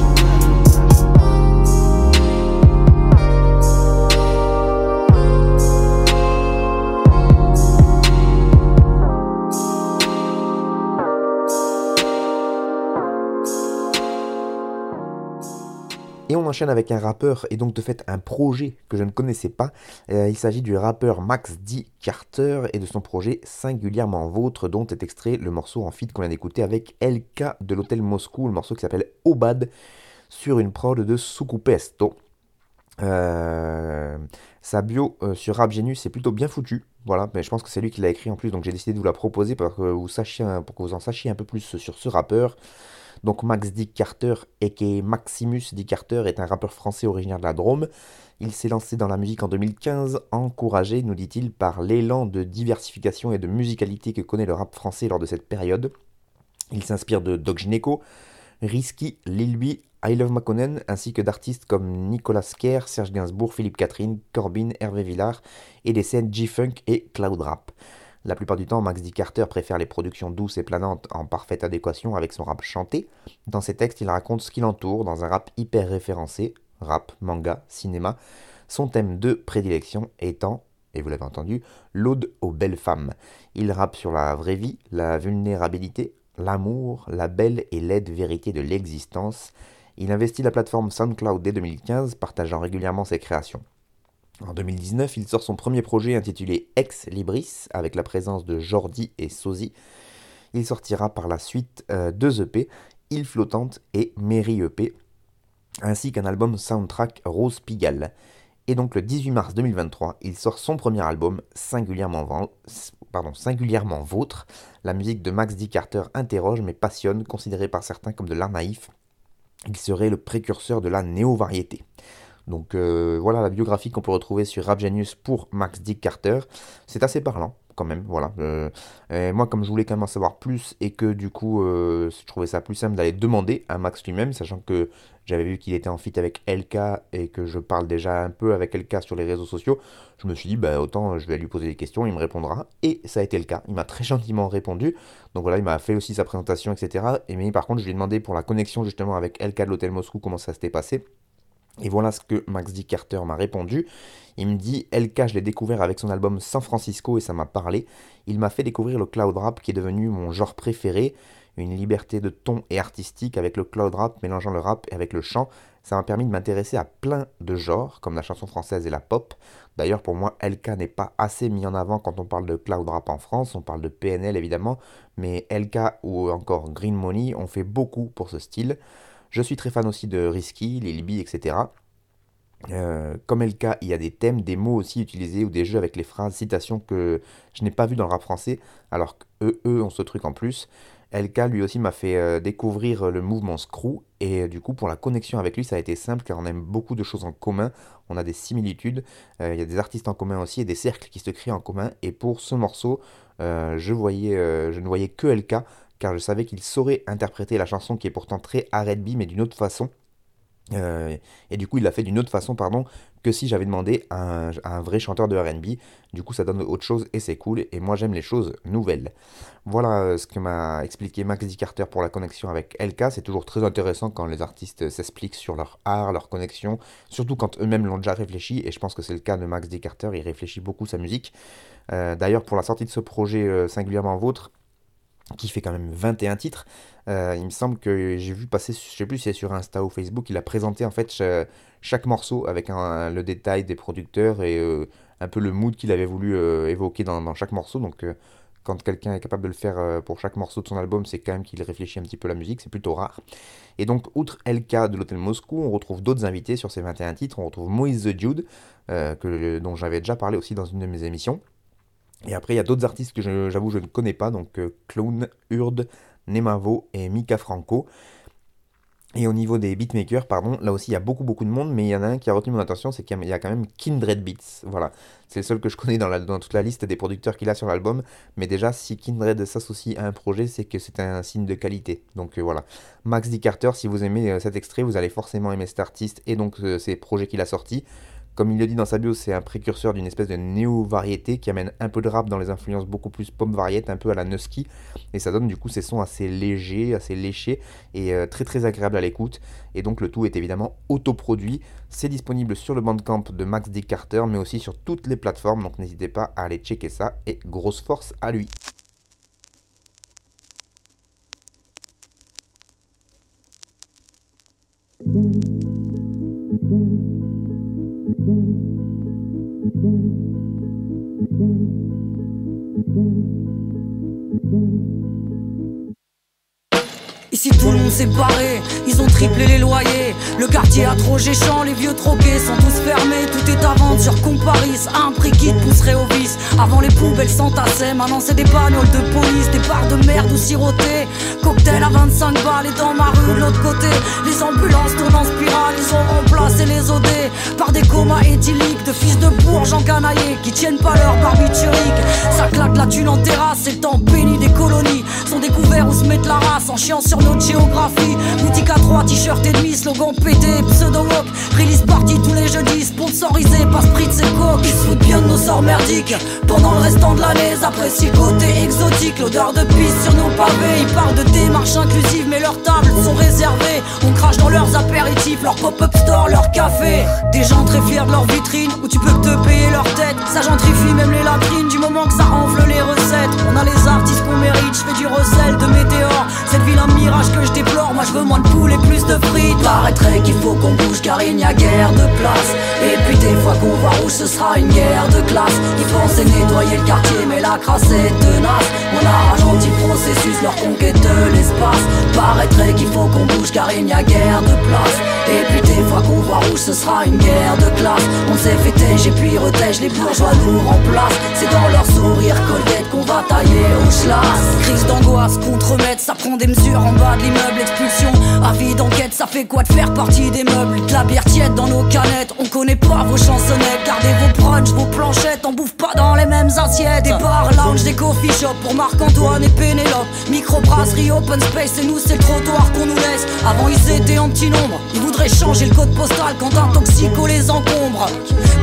Et on enchaîne avec un rappeur et donc de fait un projet que je ne connaissais pas. Euh, il s'agit du rappeur Max D. Carter et de son projet Singulièrement vôtre, dont est extrait le morceau en feat qu'on vient d'écouter avec L K de l'hôtel Moscou, le morceau qui s'appelle Obad, sur une prod de Sukupesto. Euh, sa bio euh, sur Rap Genius est plutôt bien foutu, voilà, mais je pense que c'est lui qui l'a écrit en plus, donc j'ai décidé de vous la proposer pour que vous sachiez, pour que vous en sachiez un peu plus sur ce rappeur. Donc Max D. Carter, aka Maximus D. Carter, est un rappeur français originaire de la Drôme. Il s'est lancé dans la musique en deux mille quinze, encouragé, nous dit-il, par l'élan de diversification et de musicalité que connaît le rap français lors de cette période. Il s'inspire de Doc Gynéco, Risky, Lil Uzi, I Love Makonnen, ainsi que d'artistes comme Nicolas Kerr, Serge Gainsbourg, Philippe Catherine, Corbin, Hervé Villard, et des scènes G-Funk et Cloud Rap. La plupart du temps, Max D. Carter préfère les productions douces et planantes en parfaite adéquation avec son rap chanté. Dans ses textes, il raconte ce qui l'entoure dans un rap hyper référencé, rap, manga, cinéma. Son thème de prédilection étant, et vous l'avez entendu, l'ode aux belles femmes. Il rappe sur la vraie vie, la vulnérabilité, l'amour, la belle et laide vérité de l'existence. Il investit la plateforme SoundCloud dès deux mille quinze, partageant régulièrement ses créations. En deux mille dix-neuf, il sort son premier projet intitulé Ex Libris, avec la présence de Jordi et Sozy. Il sortira par la suite euh, deux E P, Île Flottante et Mairie E P, ainsi qu'un album soundtrack Rose Pigalle. Et donc le dix-huit mars deux mille vingt-trois, il sort son premier album, Singulièrement, van... Pardon, Singulièrement Vôtre. La musique de Max D. Carter interroge mais passionne, considéré par certains comme de l'art naïf. Il serait le précurseur de la néo-variété. Donc euh, voilà la biographie qu'on peut retrouver sur Rap Genius pour Max D. Carter. C'est assez parlant quand même, voilà. Euh, et moi, comme je voulais quand même en savoir plus et que du coup, euh, je trouvais ça plus simple d'aller demander à Max lui-même, sachant que j'avais vu qu'il était en feat avec L K et que je parle déjà un peu avec L K sur les réseaux sociaux, je me suis dit, bah, autant je vais lui poser des questions, il me répondra. Et ça a été le cas, il m'a très gentiment répondu. Donc voilà, il m'a fait aussi sa présentation, et cetera. Et, mais par contre, je lui ai demandé pour la connexion justement avec L K de l'hôtel Moscou comment ça s'était passé. Et voilà ce que Max D. Carter m'a répondu. Il me dit « L K, je l'ai découvert avec son album San Francisco et ça m'a parlé. Il m'a fait découvrir le cloud rap qui est devenu mon genre préféré. Une liberté de ton et artistique avec le cloud rap, mélangeant le rap et avec le chant. Ça m'a permis de m'intéresser à plein de genres, comme la chanson française et la pop. D'ailleurs, pour moi, L K n'est pas assez mis en avant quand on parle de cloud rap en France. On parle de P N L évidemment, mais L K ou encore Green Money ont fait beaucoup pour ce style. Je suis très fan aussi de Risky, Lil Uzi, et cetera. Euh, comme L K, il y a des thèmes, des mots aussi utilisés ou des jeux avec les phrases, citations que je n'ai pas vu dans le rap français, alors qu'eux, eux ont ce truc en plus. L K, lui aussi, m'a fait euh, découvrir le mouvement Screw, et euh, du coup, pour la connexion avec lui, ça a été simple, car on aime beaucoup de choses en commun, on a des similitudes, euh, il y a des artistes en commun aussi, et des cercles qui se créent en commun, et pour ce morceau, euh, je, voyais, euh, je ne voyais que L K, car je savais qu'il saurait interpréter la chanson qui est pourtant très R and B, mais d'une autre façon. Euh, et du coup, il l'a fait d'une autre façon, pardon, que si j'avais demandé à un, à un vrai chanteur de R and B. Du coup, ça donne autre chose et c'est cool. Et moi, j'aime les choses nouvelles. Voilà ce que m'a expliqué Max D. Carter pour la connexion avec L K. C'est toujours très intéressant quand les artistes s'expliquent sur leur art, leur connexion, surtout quand eux-mêmes l'ont déjà réfléchi. Et je pense que c'est le cas de Max D. Carter. Il réfléchit beaucoup sa musique. Euh, d'ailleurs, pour la sortie de ce projet euh, Singulièrement Vôtre, qui fait quand même vingt et un titres, Euh, il me semble que j'ai vu passer, je sais plus si c'est sur Insta ou Facebook, il a présenté en fait chaque, chaque morceau avec un, le détail des producteurs et euh, un peu le mood qu'il avait voulu euh, évoquer dans, dans chaque morceau. Donc euh, quand quelqu'un est capable de le faire euh, pour chaque morceau de son album, c'est quand même qu'il réfléchit un petit peu à la musique, c'est plutôt rare. Et donc outre L K de l'Hôtel Moscou, on retrouve d'autres invités sur ces vingt et un titres. On retrouve Moïse The Dude, euh, que, dont j'avais déjà parlé aussi dans une de mes émissions. Et après il y a d'autres artistes que je, j'avoue je ne connais pas, donc euh, Clone, Urd, Nemavo et Mika Franco. Et au niveau des beatmakers, pardon, là aussi il y a beaucoup beaucoup de monde, mais il y en a un qui a retenu mon attention, c'est qu'il y a quand même Kindred Beats, voilà. C'est le seul que je connais dans, la, dans toute la liste des producteurs qu'il a sur l'album, mais déjà si Kindred s'associe à un projet, c'est que c'est un signe de qualité, donc euh, voilà. Max D. Carter, si vous aimez euh, cet extrait, vous allez forcément aimer cet artiste et donc euh, ces projets qu'il a sortis. Comme il le dit dans sa bio, c'est un précurseur d'une espèce de néo-variété qui amène un peu de rap dans les influences beaucoup plus pop-variété, un peu à la Nusky. Et ça donne du coup ces sons assez légers, assez léchés et euh, très très agréables à l'écoute. Et donc le tout est évidemment autoproduit. C'est disponible sur le Bandcamp de Max D. Carter, mais aussi sur toutes les plateformes. Donc n'hésitez pas à aller checker ça et grosse force à lui. Ici tout le monde s'est barré, ils ont triplé les loyers. Le quartier a trop géchant, les vieux troqués sont tous fermés. Tout est à vendre sur Comparis, à un prix qui te pousserait au vice. Avant les poubelles s'entassaient, maintenant c'est des bagnoles de police. Des bars de merde ou sirotés, cocktail à vingt-cinq balles et dans ma rue de l'autre côté. Les ambulances tournent en spirale, ils ont remplacé les O D par des comas éthyliques de fils de bourges encanaillés qui tiennent pas leur barbiturique. Ça claque la thune en terrasse, c'est le temps béni des colonies. Sont découverts où se mettent la race en chiant sur notre géographie. Boutique à trois, t-shirt et demi, slogan pété, pseudo-walk. Release party tous les jeudis, sponsorisé par Spritz et Coke. Ils se foutent bien de nos sorts merdiques pendant le restant de l'année. Apprécient le côté exotique, l'odeur de pisse sur nos pavés. Ils parlent de démarches inclusives mais leurs tables sont réservées. On crache dans leurs apéritifs, leurs pop-up store, leurs cafés. Des gens très fiers de leurs vitrines où tu peux te payer leur tête. Ça gentrifie même les latrines du moment que ça enfle les recettes. On a les artistes qu'on mérite, je fais du recel de météores. Cette ville un mirage que je déplore, moi je veux moins de poules et plus de frites. Paraîtrait qu'il faut qu'on bouge car il n'y a guère de place. Et puis des fois qu'on voit rouge ce sera une guerre de classe. Ils pensaient nettoyer le quartier mais la crasse est tenace. On arrache anti-processus leur conquête de l'espace. Paraîtrait qu'il faut qu'on bouge car il n'y a guère de place. Et puis des fois qu'on voit rouge ce sera une guerre de classe. On s'est fêté, et puis retège, les bourgeois nous remplacent. C'est dans leur sourire Colgate qu'on va tailler au schlass. Crise d'angoisse, contre-maître, ça prend des mesures en bas de l'immeuble, expulsion, avis d'enquête. Ça fait quoi de faire partie des meubles? De la bière tiède dans nos canettes, on connaît pas vos chansonnettes. Gardez vos brunchs, vos planchettes, on bouffe pas dans les mêmes assiettes. Des bars, lounge, des coffee shops pour Marc-Antoine et Pénélope. Microbrasserie, open space, et nous c'est le trottoir qu'on nous laisse. Avant ils étaient en petit nombre, ils voudraient changer le code postal quand un toxico les encombre.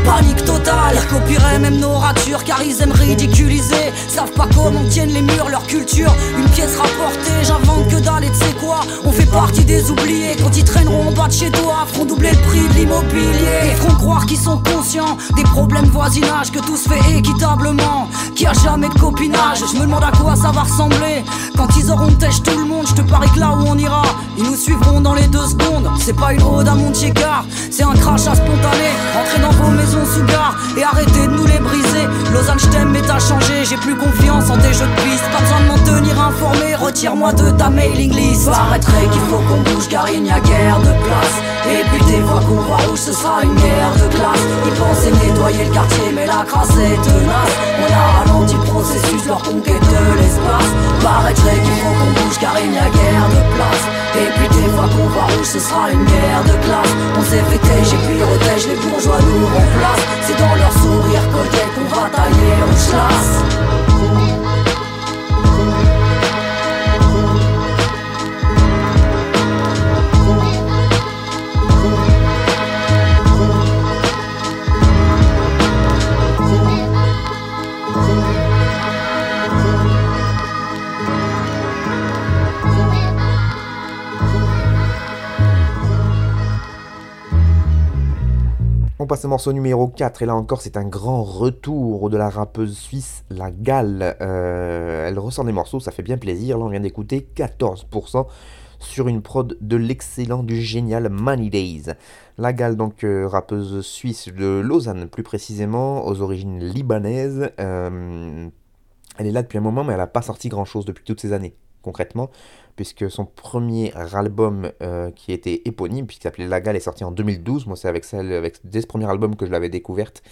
Panique totale, ils copieraient même nos ratures car ils aiment ridiculiser. Savent pas comment tiennent les murs, leur culture, une pièce rapportée. J'invente que dalle et t'sais quoi, on fait partie des oubliés. Quand ils traîneront en bas de chez toi, feront doubler le prix de l'immobilier. Ils feront croire qu'ils sont conscients des problèmes de voisinage, que tout se fait équitablement, qu'il y a jamais de copinage. Je me demande à quoi ça va ressembler quand ils auront têche tout le monde. Je te parie que là où on ira, ils nous suivront dans les deux secondes. C'est pas une ode à Montchécard, c'est un crachat spontané. Rentrez dans vos maisons sous gare et arrêtez de nous les briser. Lausanne, je t'aime mais t'as changé, j'ai plus confiance en tes jeux de piste. Pas besoin de m'en tenir informé, retire-moi de ta mailing list. Paraîtrait qu'il faut qu'on bouge car il n'y a guère de place. Et puis des fois qu'on voit rouge ce sera une guerre de classe. Ils pensaient nettoyer le quartier mais la crasse est tenace. On a ralenti le processus, leur conquête de l'espace. Paraîtrait qu'il faut qu'on bouge car il n'y a guère de place. Et puis des fois qu'on voit rouge ce sera une guerre de classe. On s'est fêté, j'ai puis retège, les bourgeois nous remplacent. C'est dans leur sourire coquette qu'on va tailler au schlass. On passe au morceau numéro quatre, et là encore c'est un grand retour de la rappeuse suisse La Galle. Euh, elle ressort des morceaux, ça fait bien plaisir. Là on vient d'écouter quatorze pour cent sur une prod de l'excellent, du génial Money Days. La Galle, donc euh, rappeuse suisse de Lausanne plus précisément, aux origines libanaises. Euh, elle est là depuis un moment, mais elle n'a pas sorti grand chose depuis toutes ces années, concrètement, puisque son premier album euh, qui était éponyme, puisqu'il s'appelait La Galle, est sorti en deux mille douze. Moi, c'est avec celle, avec, dès ce premier album que je l'avais découverte,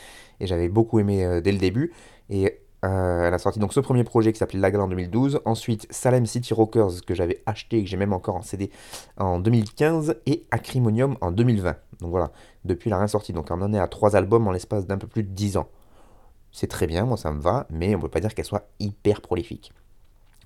et j'avais beaucoup aimé euh, dès le début. Et euh, elle a sorti donc ce premier projet qui s'appelait La Galle en deux mille douze. Ensuite, Salem City Rockers, que j'avais acheté et que j'ai même encore en C D, en deux mille quinze. Et Acrimonium en deux mille vingt. Donc voilà, depuis, elle n'a rien sorti. Donc on en est à trois albums en l'espace d'un peu plus de dix ans. C'est très bien, moi ça me va, mais on ne peut pas dire qu'elle soit hyper prolifique.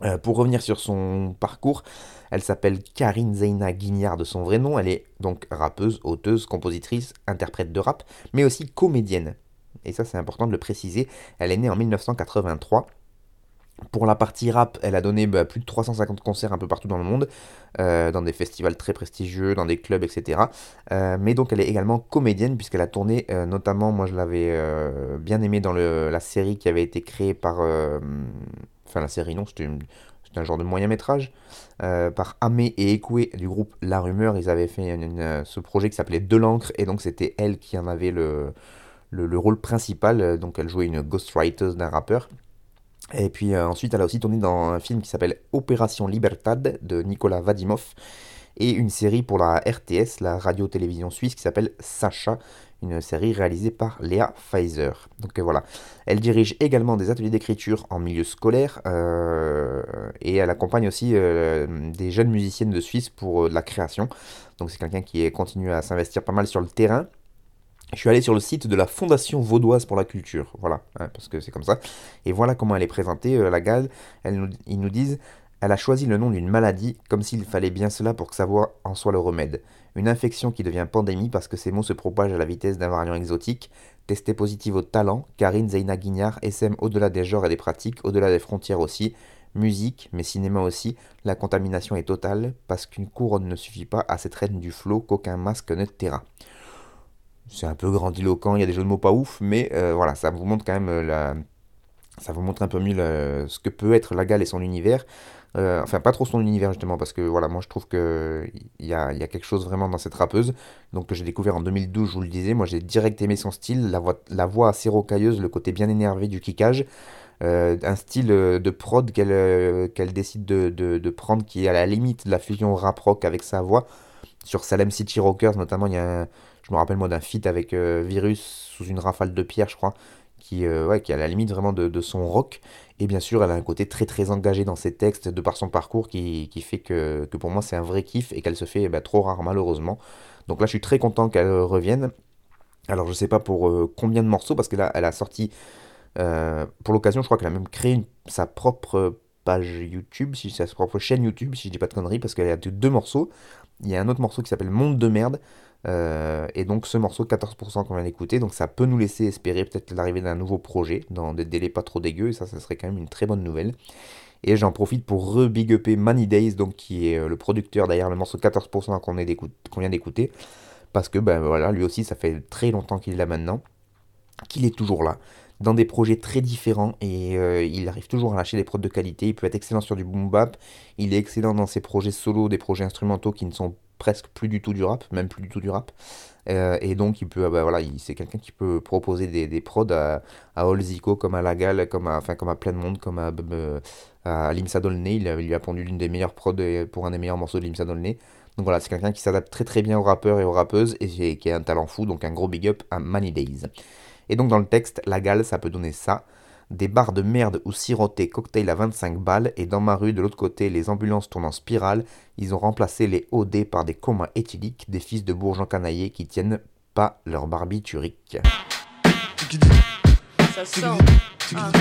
Euh, pour revenir sur son parcours, elle s'appelle Karine Zeina Guignard de son vrai nom. Elle est donc rappeuse, auteuse, compositrice, interprète de rap, mais aussi comédienne. Et ça, c'est important de le préciser. Elle est née en dix-neuf cent quatre-vingt-trois. Pour la partie rap, elle a donné bah, plus de trois cent cinquante concerts un peu partout dans le monde, euh, dans des festivals très prestigieux, dans des clubs, et cetera. Euh, mais donc elle est également comédienne, puisqu'elle a tourné, euh, notamment, moi je l'avais euh, bien aimé dans le, la série qui avait été créée par... Euh, Enfin, la série, non, c'était, une, c'était un genre de moyen-métrage, euh, par Amé et Ekoué du groupe La Rumeur. Ils avaient fait une, une, ce projet qui s'appelait De l'encre, et donc c'était elle qui en avait le, le, le rôle principal. Donc elle jouait une ghostwriter d'un rappeur. Et puis euh, ensuite, elle a aussi tourné dans un film qui s'appelle Opération Libertad de Nicolas Vadimov, et une série pour la R T S, la radio-télévision suisse, qui s'appelle Sacha, une série réalisée par Léa Pfizer. Donc euh, voilà, elle dirige également des ateliers d'écriture en milieu scolaire, euh, et elle accompagne aussi euh, des jeunes musiciennes de Suisse pour euh, de la création. Donc c'est quelqu'un qui continue à s'investir pas mal sur le terrain. Je suis allé sur le site de la Fondation Vaudoise pour la Culture, voilà, hein, parce que c'est comme ça. Et voilà comment elle est présentée, euh, la Galle. Elle nous, ils nous disent... Elle a choisi le nom d'une maladie, comme s'il fallait bien cela pour que sa voix en soit le remède. Une infection qui devient pandémie parce que ses mots se propagent à la vitesse d'un variant exotique. Testée positive au talent, Karine Zeina Guignard essaime au-delà des genres et des pratiques, au-delà des frontières aussi. Musique, mais cinéma aussi, la contamination est totale, parce qu'une couronne ne suffit pas à cette reine du flot qu'aucun masque ne taira. C'est un peu grandiloquent, il y a des jeux de mots pas ouf, mais euh, voilà, ça vous montre quand même la... Ça vous montre un peu mieux le... ce que peut être la Galle et son univers. Euh, enfin, pas trop son univers, justement, parce que voilà, moi je trouve qu'il y a, y a quelque chose vraiment dans cette rappeuse, donc que j'ai découvert en deux mille douze, je vous le disais. Moi j'ai direct aimé son style, la voix, la voix assez rocailleuse, le côté bien énervé du kickage, euh, un style de prod qu'elle, euh, qu'elle décide de, de, de prendre, qui est à la limite de la fusion rap-rock avec sa voix. Sur Salem City Rockers, notamment, il y a un, je me rappelle moi d'un feat avec euh, Virus sous une rafale de pierre, je crois. Qui, euh, ouais, qui est à la limite vraiment de, de son rock. Et bien sûr, elle a un côté très très engagé dans ses textes, de par son parcours, qui, qui fait que, que pour moi c'est un vrai kiff, et qu'elle se fait eh bien, trop rare malheureusement. Donc là je suis très content qu'elle revienne. Alors je sais pas pour euh, combien de morceaux, parce que là elle a sorti, euh, pour l'occasion je crois qu'elle a même créé une, sa propre page YouTube, si, sa propre chaîne YouTube, si je dis pas de conneries, parce qu'elle a deux morceaux. Il y a un autre morceau qui s'appelle Monde de merde, Euh, et donc ce morceau quatorze pour cent qu'on vient d'écouter, donc ça peut nous laisser espérer peut-être l'arrivée d'un nouveau projet dans des délais pas trop dégueux, et ça, ça serait quand même une très bonne nouvelle. Et j'en profite pour re-big upper Money Days, donc qui est le producteur derrière le morceau quatorze pour cent qu'on, est qu'on vient d'écouter, parce que ben voilà, lui aussi ça fait très longtemps qu'il est là maintenant, qu'il est toujours là, dans des projets très différents, et euh, il arrive toujours à lâcher des prods de qualité. Il peut être excellent sur du boom bap, il est excellent dans ses projets solo, des projets instrumentaux qui ne sont pas presque plus du tout du rap, même plus du tout du rap, euh, et donc il peut, bah voilà, il, c'est quelqu'un qui peut proposer des, des prods à, à Olzico, comme à La Galle, comme à, enfin comme à plein de monde, comme à, euh, à Limsa Dolné. Il, il lui a pondu l'une des meilleures prods pour un des meilleurs morceaux de Limsa Dolné. Donc voilà, c'est quelqu'un qui s'adapte très très bien aux rappeurs et aux rappeuses, et, et qui a un talent fou. Donc un gros big up à Money Days. Et donc dans le texte, La Galle, ça peut donner ça. Des bars de merde où siroter cocktail à vingt-cinq balles, et dans ma rue, de l'autre côté, les ambulances tournent en spirale. Ils ont remplacé les O D par des comas éthyliques, des fils de bourgeons canaillés qui tiennent pas leur barbiturique. Ça sent. Ah.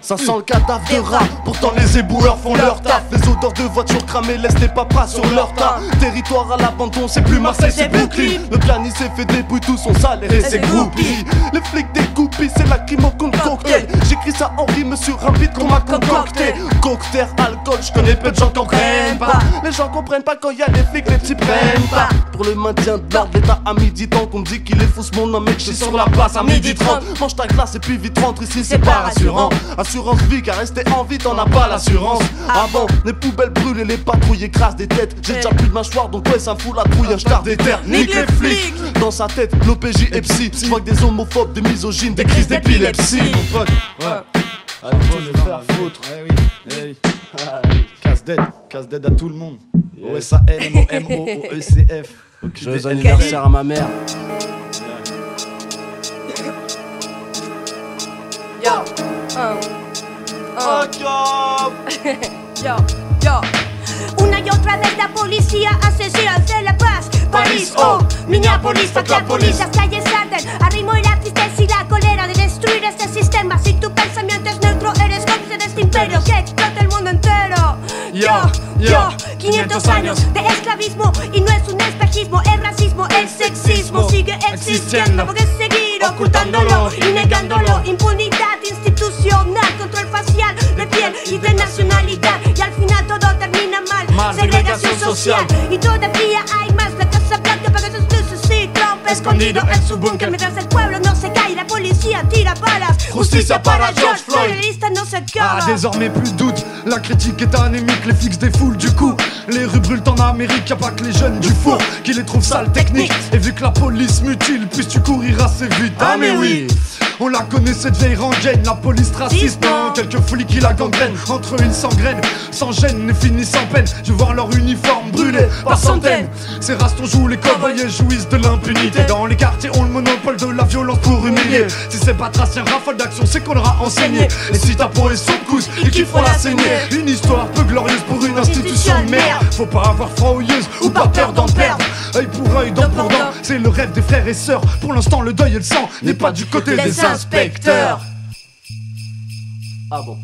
Ça sent le cadavre de rat. Pourtant les éboueurs font leur taf. Les odeurs de voitures cramées laissent les papas sur leur tas. Territoire à l'abandon, c'est plus Marseille, c'est Brooklyn. Le planis s'est fait des bruits, tous sont sales et ses groupies. Les flics des groupies, c'est la crime au compte cocktail. J'écris ça en rime sur un beat qu'on m'a concocté. Cocktail, alcool, je connais peu de gens qui en prennent pas. Les gens comprennent pas quand y a des flics, les petits prennent pas. Pour le maintien de l'ordre, l'état à midi trente, on me dit qu'il est fausse mon nom, mec, je suis sur la place à midi trente. Mange ta glace et puis vite rentre ici, c'est pas rassurant. Assurance vie, car rester en vie, t'en as pas l'assurance. Avant, les poubelles brûlent et les patrouilles écrasent des têtes. J'ai déjà plus de mâchoire, donc ouais, ça me fout la trouille, un j'tarde des terres. Nique les flics. Dans sa tête, l'O P J et psy. Je vois que des homophobes, des misogynes, des crises d'épilepsie. Mon pote, ouais. Allez, faut le faire foutre. Eh oui, eh oui. Casse-dead, casse-dead à tout le monde. O S A N M O M O O E C F. Joyeux anniversaire à ma mère. Yo, oh, oh. Yo, yo. Una y otra vez la policía hace giras de la paz. París, oh, Minneapolis, fuck la police. Las calles arden, arrimo y la tristeza y la cólera de destruir este sistema. Si tu pensamiento es neutro, eres cómplice de este imperio que explota el mundo entero. Yo, yo, quinientos años de esclavismo. Y no es un espejismo, el racismo, el sexismo sigue existiendo. Porque seguir ocultándolo y negándolo. Impunidad institucional, control facial, de piel y de nacionalidad. Y al final todo termina mal, mal segregación social. Y todavía hay más la casa blanca para esos luces y Trump escondido en su búnker. Mientras el pueblo no se cae, la policía tira balas. Justicia para George Floyd. La lista no se acaba. Ah, désormais plus de doute, la critique est anémique. Les flics défoulent du coup. Les rues brûlent en Amérique, y'a pas que les jeunes du four qui les trouvent sales techniques. Et vu que la police mutile, plus tu couriras assez vite. Ah mais oui, on la connaît cette vieille rengaine, la police raciste. Non, quelques folies qui la gangrènent, entre eux ils s'engrènent, sans gêne et finissent sans peine. Je vois leur uniforme brûler par centaines. Ces rastes on joue, les cow-boys jouissent de l'impunité. Dans les quartiers on le monopole de la violence pour humilier. Si c'est pas tracé un rafale d'action, c'est qu'on l'aura enseigné. Et si ta peau est sous cousse, et qu'il faut la saigner. Une histoire peu glorieuse pour une institution de merde. Faut pas avoir froid ou yeuse, ou pas peur d'en perdre. Œil pour œil, dent pour dent, c'est le rêve des frères et sœurs. Pour l'instant le deuil et le sang n'est pas du côté des uns. Inspecteur. Ah bon.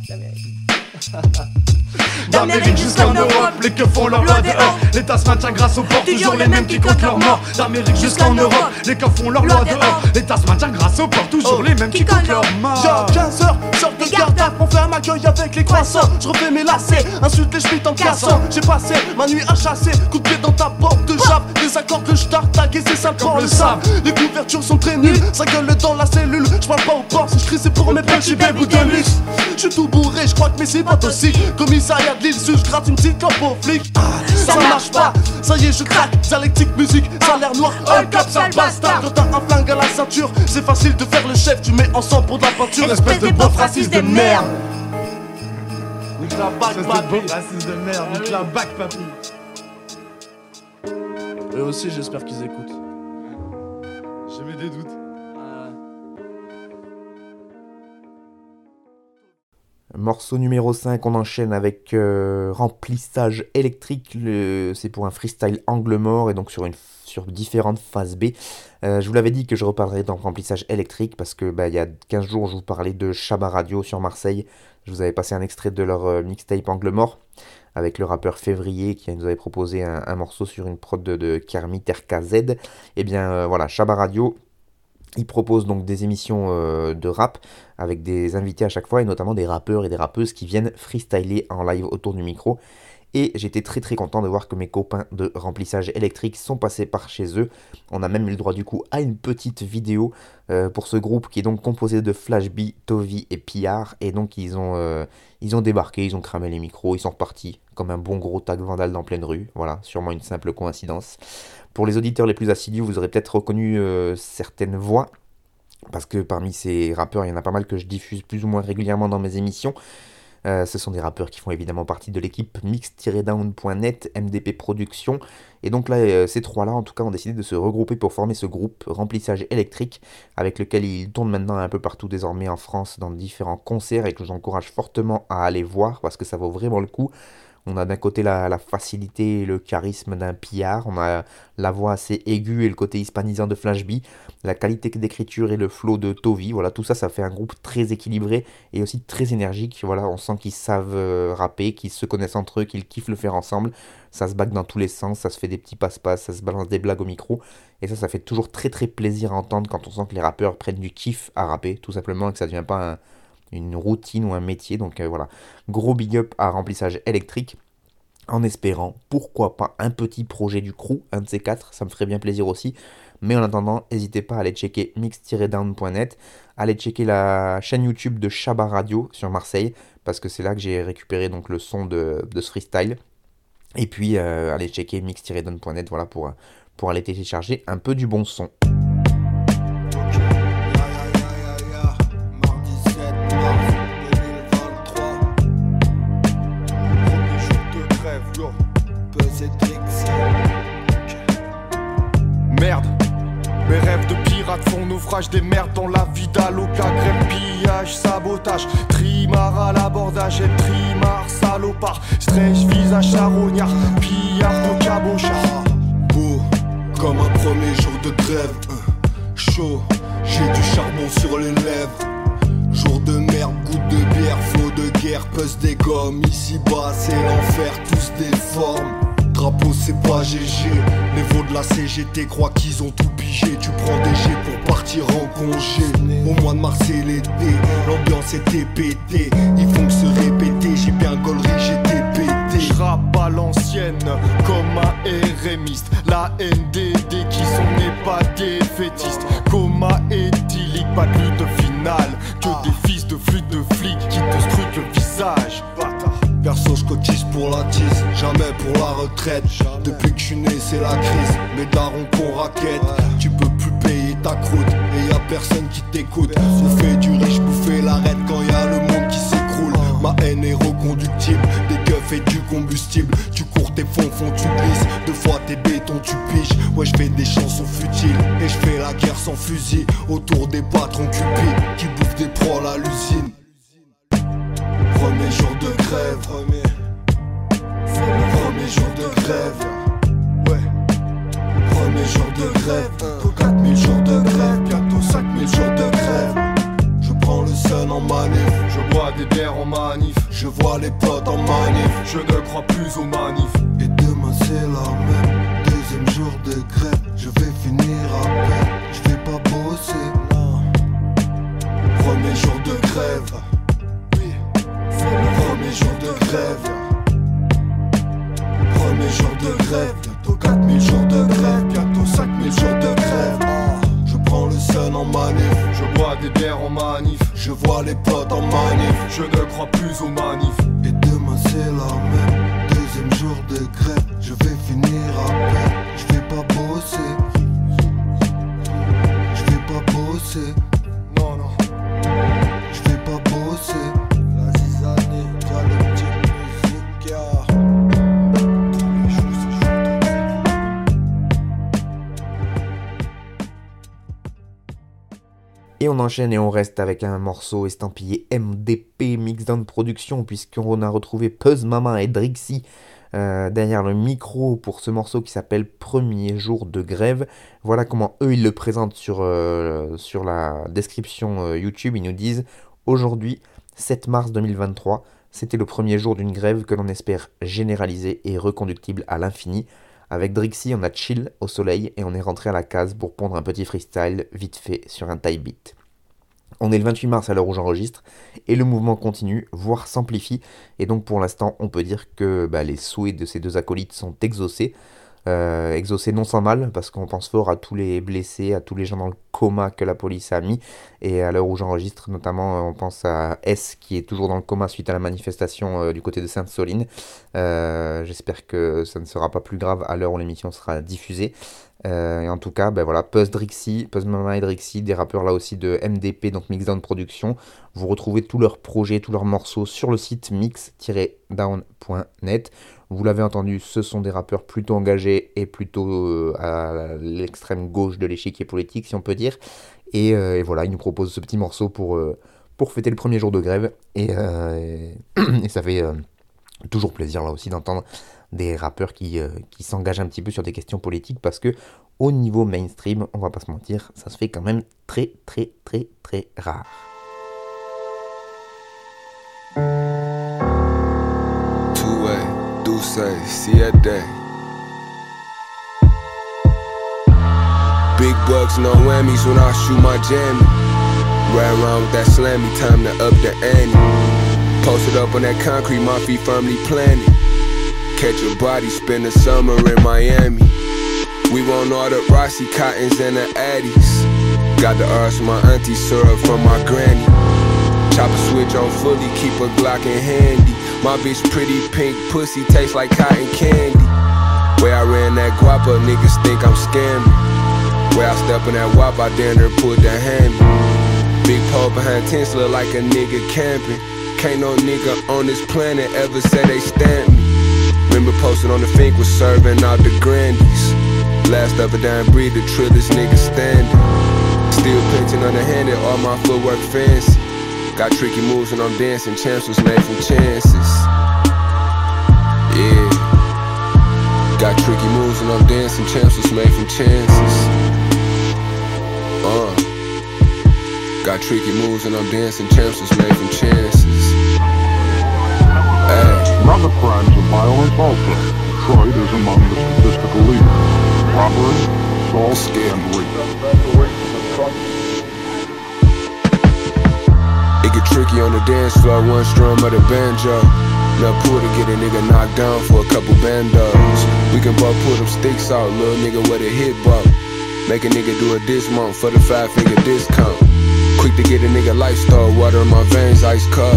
D'Amérique jusqu'en Europe, les que font leur loi dehors. L'État se maintient grâce aux portes, toujours les mêmes qui comptent leur mort. D'Amérique jusqu'en Europe, les que font leur loi dehors. L'État se maintient grâce aux portes, toujours les mêmes qui comptent leur mort. quinze heures, sort de garde à vue, on fait un accueil avec les croissants. Je refais mes lacets, insulte les schmitts en cassant. J'ai passé ma nuit à chasser, coup de pied dans ta porte de jappe. Des accords que je tartague et c'est sale pour le sable. Les couvertures sont très nulles, ça gueule dans la cellule. Je parle pas au port, si je crie c'est pour mes petits bébous de luxe. Je suis tout bourré, je crois que mes cibates aussi. Commissariat de l'île sud, je gratte une petite clope au flic. Ah, ça, ça marche pas, ça y est je craque. Dialectique, musique, ça a l'air noir, all cap, ça bastard. Quand t'as un flingue à la ceinture, c'est facile de faire le chef. Tu mets en sang pour de la peinture, espèce de prof raciste de merde. Nique la bague papy, raciste de merde, nique la bague papy. Eux aussi j'espère qu'ils écoutent. J'ai mis des doutes. Morceau numéro cinq, on enchaîne avec euh, Remplissage électrique, le... c'est pour un freestyle angle mort et donc sur, une... sur différentes phases B. Euh, je vous l'avais dit que je reparlerai dans Remplissage électrique parce que bah, il y a quinze jours je vous parlais de Chaba Radio sur Marseille. Je vous avais passé un extrait de leur euh, mixtape angle mort avec le rappeur Février qui nous avait proposé un, un morceau sur une prod de, de Kermit R K Z. Et bien euh, voilà, Chaba Radio... Il propose donc des émissions euh, de rap avec des invités à chaque fois et notamment des rappeurs et des rappeuses qui viennent freestyler en live autour du micro. Et j'étais très très content de voir que mes copains de Remplissage électrique sont passés par chez eux. On a même eu le droit du coup à une petite vidéo euh, pour ce groupe qui est donc composé de Flashby, Tovi et Pillard. Et donc ils ont, euh, ils ont débarqué, ils ont cramé les micros, ils sont repartis comme un bon gros tag vandal dans pleine rue. Voilà, sûrement une simple coïncidence. Pour les auditeurs les plus assidus, vous aurez peut-être reconnu euh, certaines voix. Parce que parmi ces rappeurs, il y en a pas mal que je diffuse plus ou moins régulièrement dans mes émissions. Euh, ce sont des rappeurs qui font évidemment partie de l'équipe mix tiret down point net, M D P Productions. Et donc là, euh, ces trois-là, en tout cas, ont décidé de se regrouper pour former ce groupe Remplissage électrique, avec lequel ils tournent maintenant un peu partout désormais en France dans différents concerts et que j'encourage fortement à aller voir parce que ça vaut vraiment le coup. On a d'un côté la, la facilité et le charisme d'un P R, on a la voix assez aiguë et le côté hispanisant de Flashby, la qualité d'écriture et le flow de Tovi, voilà, tout ça, ça fait un groupe très équilibré et aussi très énergique, voilà, on sent qu'ils savent euh, rapper, qu'ils se connaissent entre eux, qu'ils kiffent le faire ensemble, ça se bague dans tous les sens, ça se fait des petits passe-passe, ça se balance des blagues au micro, et ça, ça fait toujours très très plaisir à entendre quand on sent que les rappeurs prennent du kiff à rapper, tout simplement, et que ça devient pas un... une routine ou un métier, donc euh, voilà, gros big up à Remplissage Électrique, en espérant, pourquoi pas, un petit projet du crew, un de ces quatre, ça me ferait bien plaisir aussi, mais en attendant, n'hésitez pas à aller checker mix dash down point net, allez checker la chaîne YouTube de Chaba Radio sur Marseille, parce que c'est là que j'ai récupéré donc, le son de, de ce freestyle, et puis euh, allez checker mix dash down point net, voilà, pour, pour aller télécharger un peu du bon son. Merde, mes rêves de pirates font naufrage, des merdes dans la vie d'Aloca, grève, pillage, sabotage, trimar à l'abordage, et trimar, salopard, stretch, visage, charognard, pillard de cabochard. Beau, comme un premier jour de grève, chaud, j'ai du charbon sur les lèvres, jour de merde, goutte de bière, flot de guerre, puce des gommes, ici bas c'est l'enfer, tous des formes. Drapeau c'est pas G G, les veaux de la C G T croient qu'ils ont tout pigé. Tu prends des G pour partir en congé. Au mois de mars et l'été, l'ambiance était pétée. Ils font que se répéter, j'ai bien gollerie, j'étais pété. J'rappe à l'ancienne, comme un hérémiste. La N D D qui sont nés pas défaitistes. Coma éthylique, pas de lutte finale. Que ah. Des fils de flûte de flics qui te strucent le visage. Perso je cotise pour la tisse, jamais pour la retraite. Jamais. Depuis que je suis né c'est la crise, mes darons qu'on raquette. Ouais. Tu peux plus payer ta croûte, et y'a personne qui t'écoute. Bouffer du riche, bouffer l'arête quand y'a le monde qui s'écroule. Ouais. Ma haine est reconductible, des keufs et du combustible. Tu cours tes fonds, fonds tu glisses, deux fois tes bétons tu piges. Ouais je fais des chansons futiles, et je fais la guerre sans fusil. Autour des patrons cupides, qui bouffent des proles à l'usine. Premier jour de grève, premier, premier jour de grève, ouais, premier jour de grève, bientôt quatre mille jours de grève, bientôt cinq mille jours de grève. Je prends le seul en manif, je bois des bières en manif, je vois les potes en manif, je ne crois plus aux manifs. Et demain c'est la même, deuxième jour de grève, je vais finir à peine, je vais pas bosser, non. Premier jour de grève. C'est le premier jour de grève. Premier jour de grève. Bientôt quatre mille jours de grève. Bientôt cinq mille jours de grève. Je prends le sun en manif. Je bois des bières en manif. Je vois les potes en manif. Je ne crois plus aux manifs. Et demain c'est la même. Deuxième jour de grève. Je vais finir à peine. Je vais pas bosser. Je vais pas bosser. Non, non. Je vais pas bosser. Et on enchaîne et on reste avec un morceau estampillé M D P Mixdown Production, puisqu'on a retrouvé Puzz Mama et Drixie euh, derrière le micro pour ce morceau qui s'appelle Premier jour de grève. Voilà comment eux ils le présentent sur, euh, sur la description euh, YouTube. Ils nous disent aujourd'hui sept mars deux mille vingt-trois, c'était le premier jour d'une grève que l'on espère généralisée et reconductible à l'infini. Avec Drixie, on a chill au soleil et on est rentré à la case pour pondre un petit freestyle vite fait sur un type beat. On est le vingt-huit mars à l'heure où j'enregistre et le mouvement continue, voire s'amplifie. Et donc pour l'instant, on peut dire que bah, les souhaits de ces deux acolytes sont exaucés. Euh, exaucés non sans mal, parce qu'on pense fort à tous les blessés, à tous les gens dans le coma que la police a mis. Et à l'heure où j'enregistre, notamment, on pense à S qui est toujours dans le coma suite à la manifestation euh, du côté de Sainte-Soline. Euh, j'espère que ça ne sera pas plus grave à l'heure où l'émission sera diffusée. Euh, et en tout cas, ben voilà, Puzz Drixie, Puzz Mama et Drixie, des rappeurs là aussi de M D P, donc Mixdown Production. Vous retrouvez tous leurs projets, tous leurs morceaux sur le site mix dash down point net. Vous l'avez entendu, ce sont des rappeurs plutôt engagés et plutôt euh, à l'extrême gauche de l'échiquier politique, si on peut dire. Et, euh, et voilà, ils nous proposent ce petit morceau pour, euh, pour fêter le premier jour de grève. Et, euh, et, et ça fait... Euh, Toujours plaisir là aussi d'entendre des rappeurs qui, euh, qui s'engagent un petit peu sur des questions politiques, parce que au niveau mainstream, on va pas se mentir, ça se fait quand même très très très très rare. Big bucks, no whammies when I shoot my jam. Right around with that slammy, time to up the ante. Posted up on that concrete, my feet firmly planted. Catch a body, spend the summer in Miami. We want all the Rossi cottons and the Addies. Got the R's from my auntie, syrup from my granny. Chop a switch on fully, keep a Glock in handy. My bitch pretty pink, pussy tastes like cotton candy. Way I ran that guapa, niggas think I'm scamming. Where I step in that wop, I damn near pulled that hammy. Big pole behind tents look like a nigga camping. Can't no nigga on this planet ever say they stamped me. Remember posting on the Fink was serving out the grandies. Last of a dying breed, the trillest nigga standing. Still pinching underhanded, all my footwork fancy. Got tricky moves and I'm dancing, chance was made from chances. Yeah. Got tricky moves and I'm dancing, chance was made from chances. Uh, got tricky moves and I'm dancing chances made from chances. Hey. Other crimes of violence also. Detroit is among the statistical leaders. Robbery, assault, and rape. It get tricky on the dance floor, one strum of the banjo. Now pull to get a nigga knocked down for a couple bandos. We can both pull them sticks out, little nigga with a hit bump. Make a nigga do a dismount for the five finger discount. Quick to get a nigga lifestyle, water in my veins, ice cold.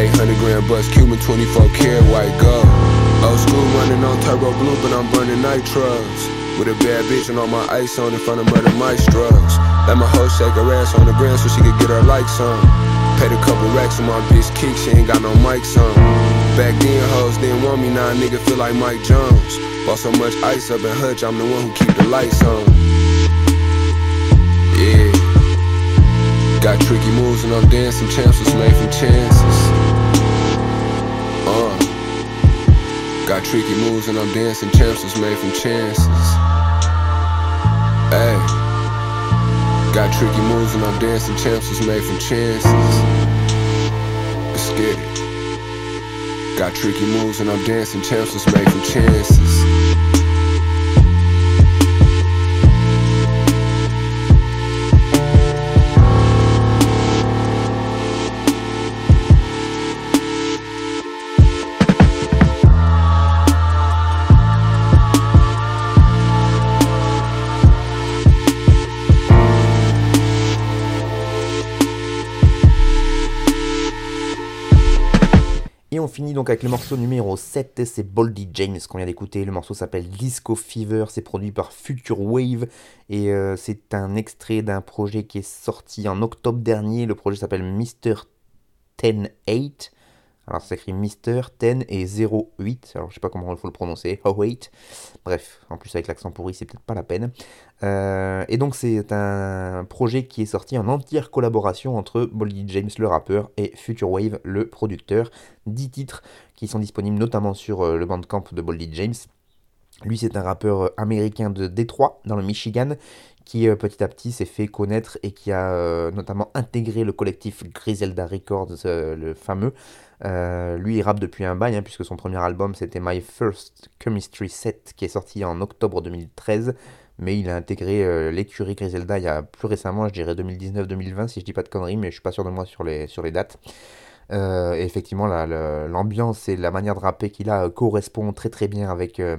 eight hundred grand bus, Cuban twenty-four karat white gold. Old school running on turbo blue, but I'm burning night trucks. With a bad bitch and all my ice on in front of murder mice drugs. Let my hoe shake her ass on the ground so she could get her likes on. Paid a couple racks on my bitch kick, she ain't got no mics on. Back then hoes didn't want me, now a nigga feel like Mike Jones. Bought so much ice up in Hutch, I'm the one who keep the lights on. Yeah. Got tricky moves and I'm dancing chances made from chances. Uh. Got tricky moves and I'm dancing chances made from chances. Hey. Got tricky moves and I'm dancing chances made from chances. Let's get it. Got tricky moves and I'm dancing chances made from chances. On finit donc avec le morceau numéro sept, c'est Boldy James qu'on vient d'écouter. Le morceau s'appelle Disco Fever, c'est produit par Future Wave et euh, c'est un extrait d'un projet qui est sorti en octobre dernier. Le projet s'appelle mister dix-huit. Alors c'est écrit mister dix et zéro huit, alors je sais pas comment il faut le prononcer, oh wait, bref, en plus avec l'accent pourri c'est peut-être pas la peine. Euh, et donc c'est un projet qui est sorti en entière collaboration entre Boldy James le rappeur et Future Wave le producteur. dix titres qui sont disponibles notamment sur le bandcamp de Boldy James. Lui c'est un rappeur américain de Détroit dans le Michigan qui euh, petit à petit s'est fait connaître et qui a euh, notamment intégré le collectif Griselda Records, euh, le fameux. Euh, lui il rappe depuis un bail hein, puisque son premier album c'était My First Chemistry Set qui est sorti en octobre deux mille treize, mais il a intégré euh, l'écurie Griselda il y a plus récemment, je dirais deux mille dix-neuf deux mille vingt si je dis pas de conneries, mais je suis pas sûr de moi sur les, sur les dates. Euh, et effectivement la, la, l'ambiance et la manière de rapper qu'il a euh, correspond très très bien avec euh,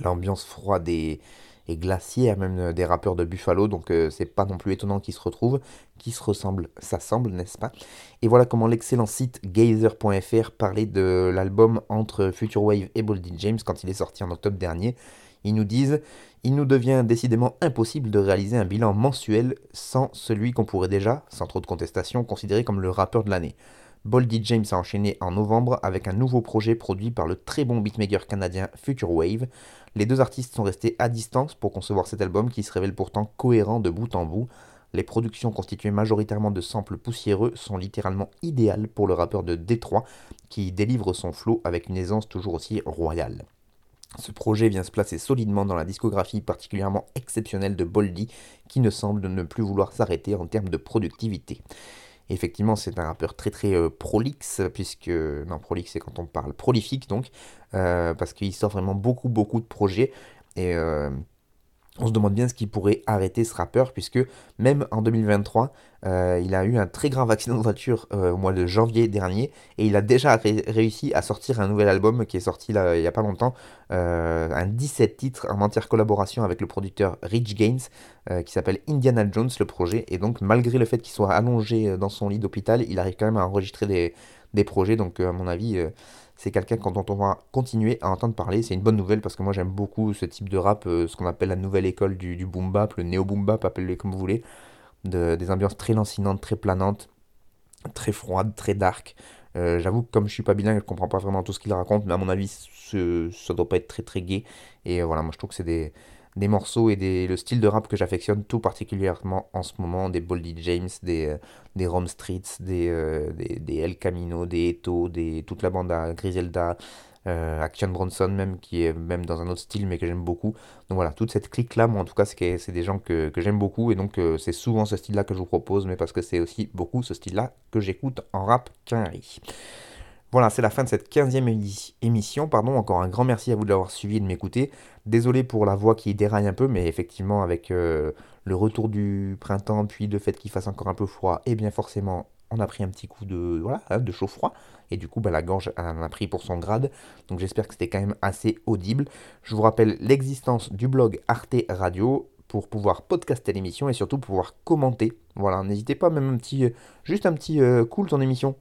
l'ambiance froide et et glaciaire même des rappeurs de Buffalo, donc euh, c'est pas non plus étonnant qu'ils se retrouvent, qu'ils se ressemblent, ça semble, n'est-ce pas ? Et voilà comment l'excellent site gazer point f r parlait de l'album entre Future Wave et Boldy James quand il est sorti en octobre dernier. Ils nous disent « Il nous devient décidément impossible de réaliser un bilan mensuel sans celui qu'on pourrait déjà, sans trop de contestation, considérer comme le rappeur de l'année. » Boldy James a enchaîné en novembre avec un nouveau projet produit par le très bon beatmaker canadien Future Wave. Les deux artistes sont restés à distance pour concevoir cet album qui se révèle pourtant cohérent de bout en bout. Les productions constituées majoritairement de samples poussiéreux sont littéralement idéales pour le rappeur de Détroit qui délivre son flow avec une aisance toujours aussi royale. Ce projet vient se placer solidement dans la discographie particulièrement exceptionnelle de Boldy qui ne semble ne plus vouloir s'arrêter en termes de productivité. Effectivement, c'est un rappeur très très euh, prolixe, puisque... Non, prolixe, c'est quand on parle prolifique, donc, euh, parce qu'il sort vraiment beaucoup beaucoup de projets, et euh, on se demande bien ce qui pourrait arrêter ce rappeur, puisque même en deux mille vingt-trois, euh, il a eu un très grave accident de voiture euh, au mois de janvier dernier, et il a déjà ré- réussi à sortir un nouvel album qui est sorti là, il n'y a pas longtemps, euh, un dix-sept titres en entière collaboration avec le producteur Rich Gaines, Euh, qui s'appelle Indiana Jones, le projet, et donc malgré le fait qu'il soit allongé dans son lit d'hôpital, il arrive quand même à enregistrer des, des projets, donc euh, à mon avis, euh, c'est quelqu'un dont on va continuer à entendre parler, c'est une bonne nouvelle, parce que moi j'aime beaucoup ce type de rap, euh, ce qu'on appelle la nouvelle école du, du boom bap, le néo boom bap, appelez-le comme vous voulez, de, des ambiances très lancinantes, très planantes, très froides, très dark. Euh, j'avoue que comme je suis pas bilingue, je comprends pas vraiment tout ce qu'il raconte, mais à mon avis, ce, ça doit pas être très très gai, et euh, voilà, moi je trouve que c'est des... des morceaux et des, le style de rap que j'affectionne tout particulièrement en ce moment, des Boldy James, des, des Rome Streets, des, euh, des, des El Camino, des Eto, des, toute la bande à Griselda, euh, Action Bronson même, qui est même dans un autre style mais que j'aime beaucoup. Donc voilà, toute cette clique-là, moi en tout cas, c'est, c'est des gens que, que j'aime beaucoup et donc euh, c'est souvent ce style-là que je vous propose, mais parce que c'est aussi beaucoup ce style-là que j'écoute en rap quinri. Voilà, c'est la fin de cette quinzième émission, pardon, encore un grand merci à vous de l'avoir suivi et de m'écouter. Désolé pour la voix qui déraille un peu, mais effectivement avec euh, le retour du printemps, puis le fait qu'il fasse encore un peu froid, et bien forcément on a pris un petit coup de, voilà, de chaud-froid, et du coup bah, la gorge en a pris pour son grade, donc j'espère que c'était quand même assez audible. Je vous rappelle l'existence du blog Arte Radio, pour pouvoir podcaster l'émission et surtout pouvoir commenter. Voilà, n'hésitez pas, même un petit, juste un petit euh, cool ton émission.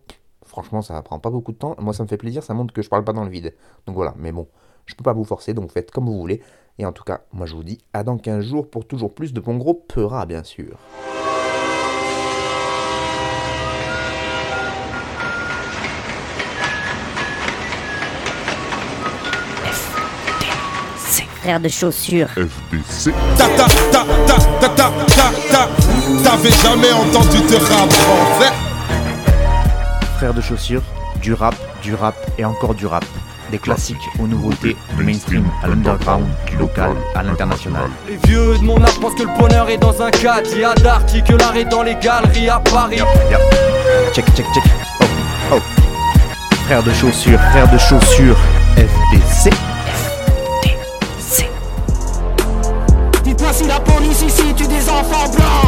Franchement, ça prend pas beaucoup de temps. Moi, ça me fait plaisir, ça montre que je parle pas dans le vide. Donc voilà, mais bon, je peux pas vous forcer, donc faites comme vous voulez. Et en tout cas, moi je vous dis à dans quinze jours pour toujours plus de bon gros peura, bien sûr. F D C. Frères de chaussures. F B C. Ta ta ta ta ta ta ta ta. T'avais jamais entendu de rap français. Frères de chaussures, du rap, du rap et encore du rap. Des classiques aux nouveautés, du mainstream à l'underground, du local à l'international. Les vieux de mon âge pensent que le bonheur est dans un cadre. Il y a d'art qui que l'art est dans les galeries à Paris. Yep, yep. Check, check, check. Oh, oh. Frères de chaussures, frères de chaussures, F D C. F D C. Dites-moi si la police ici tue des enfants blancs.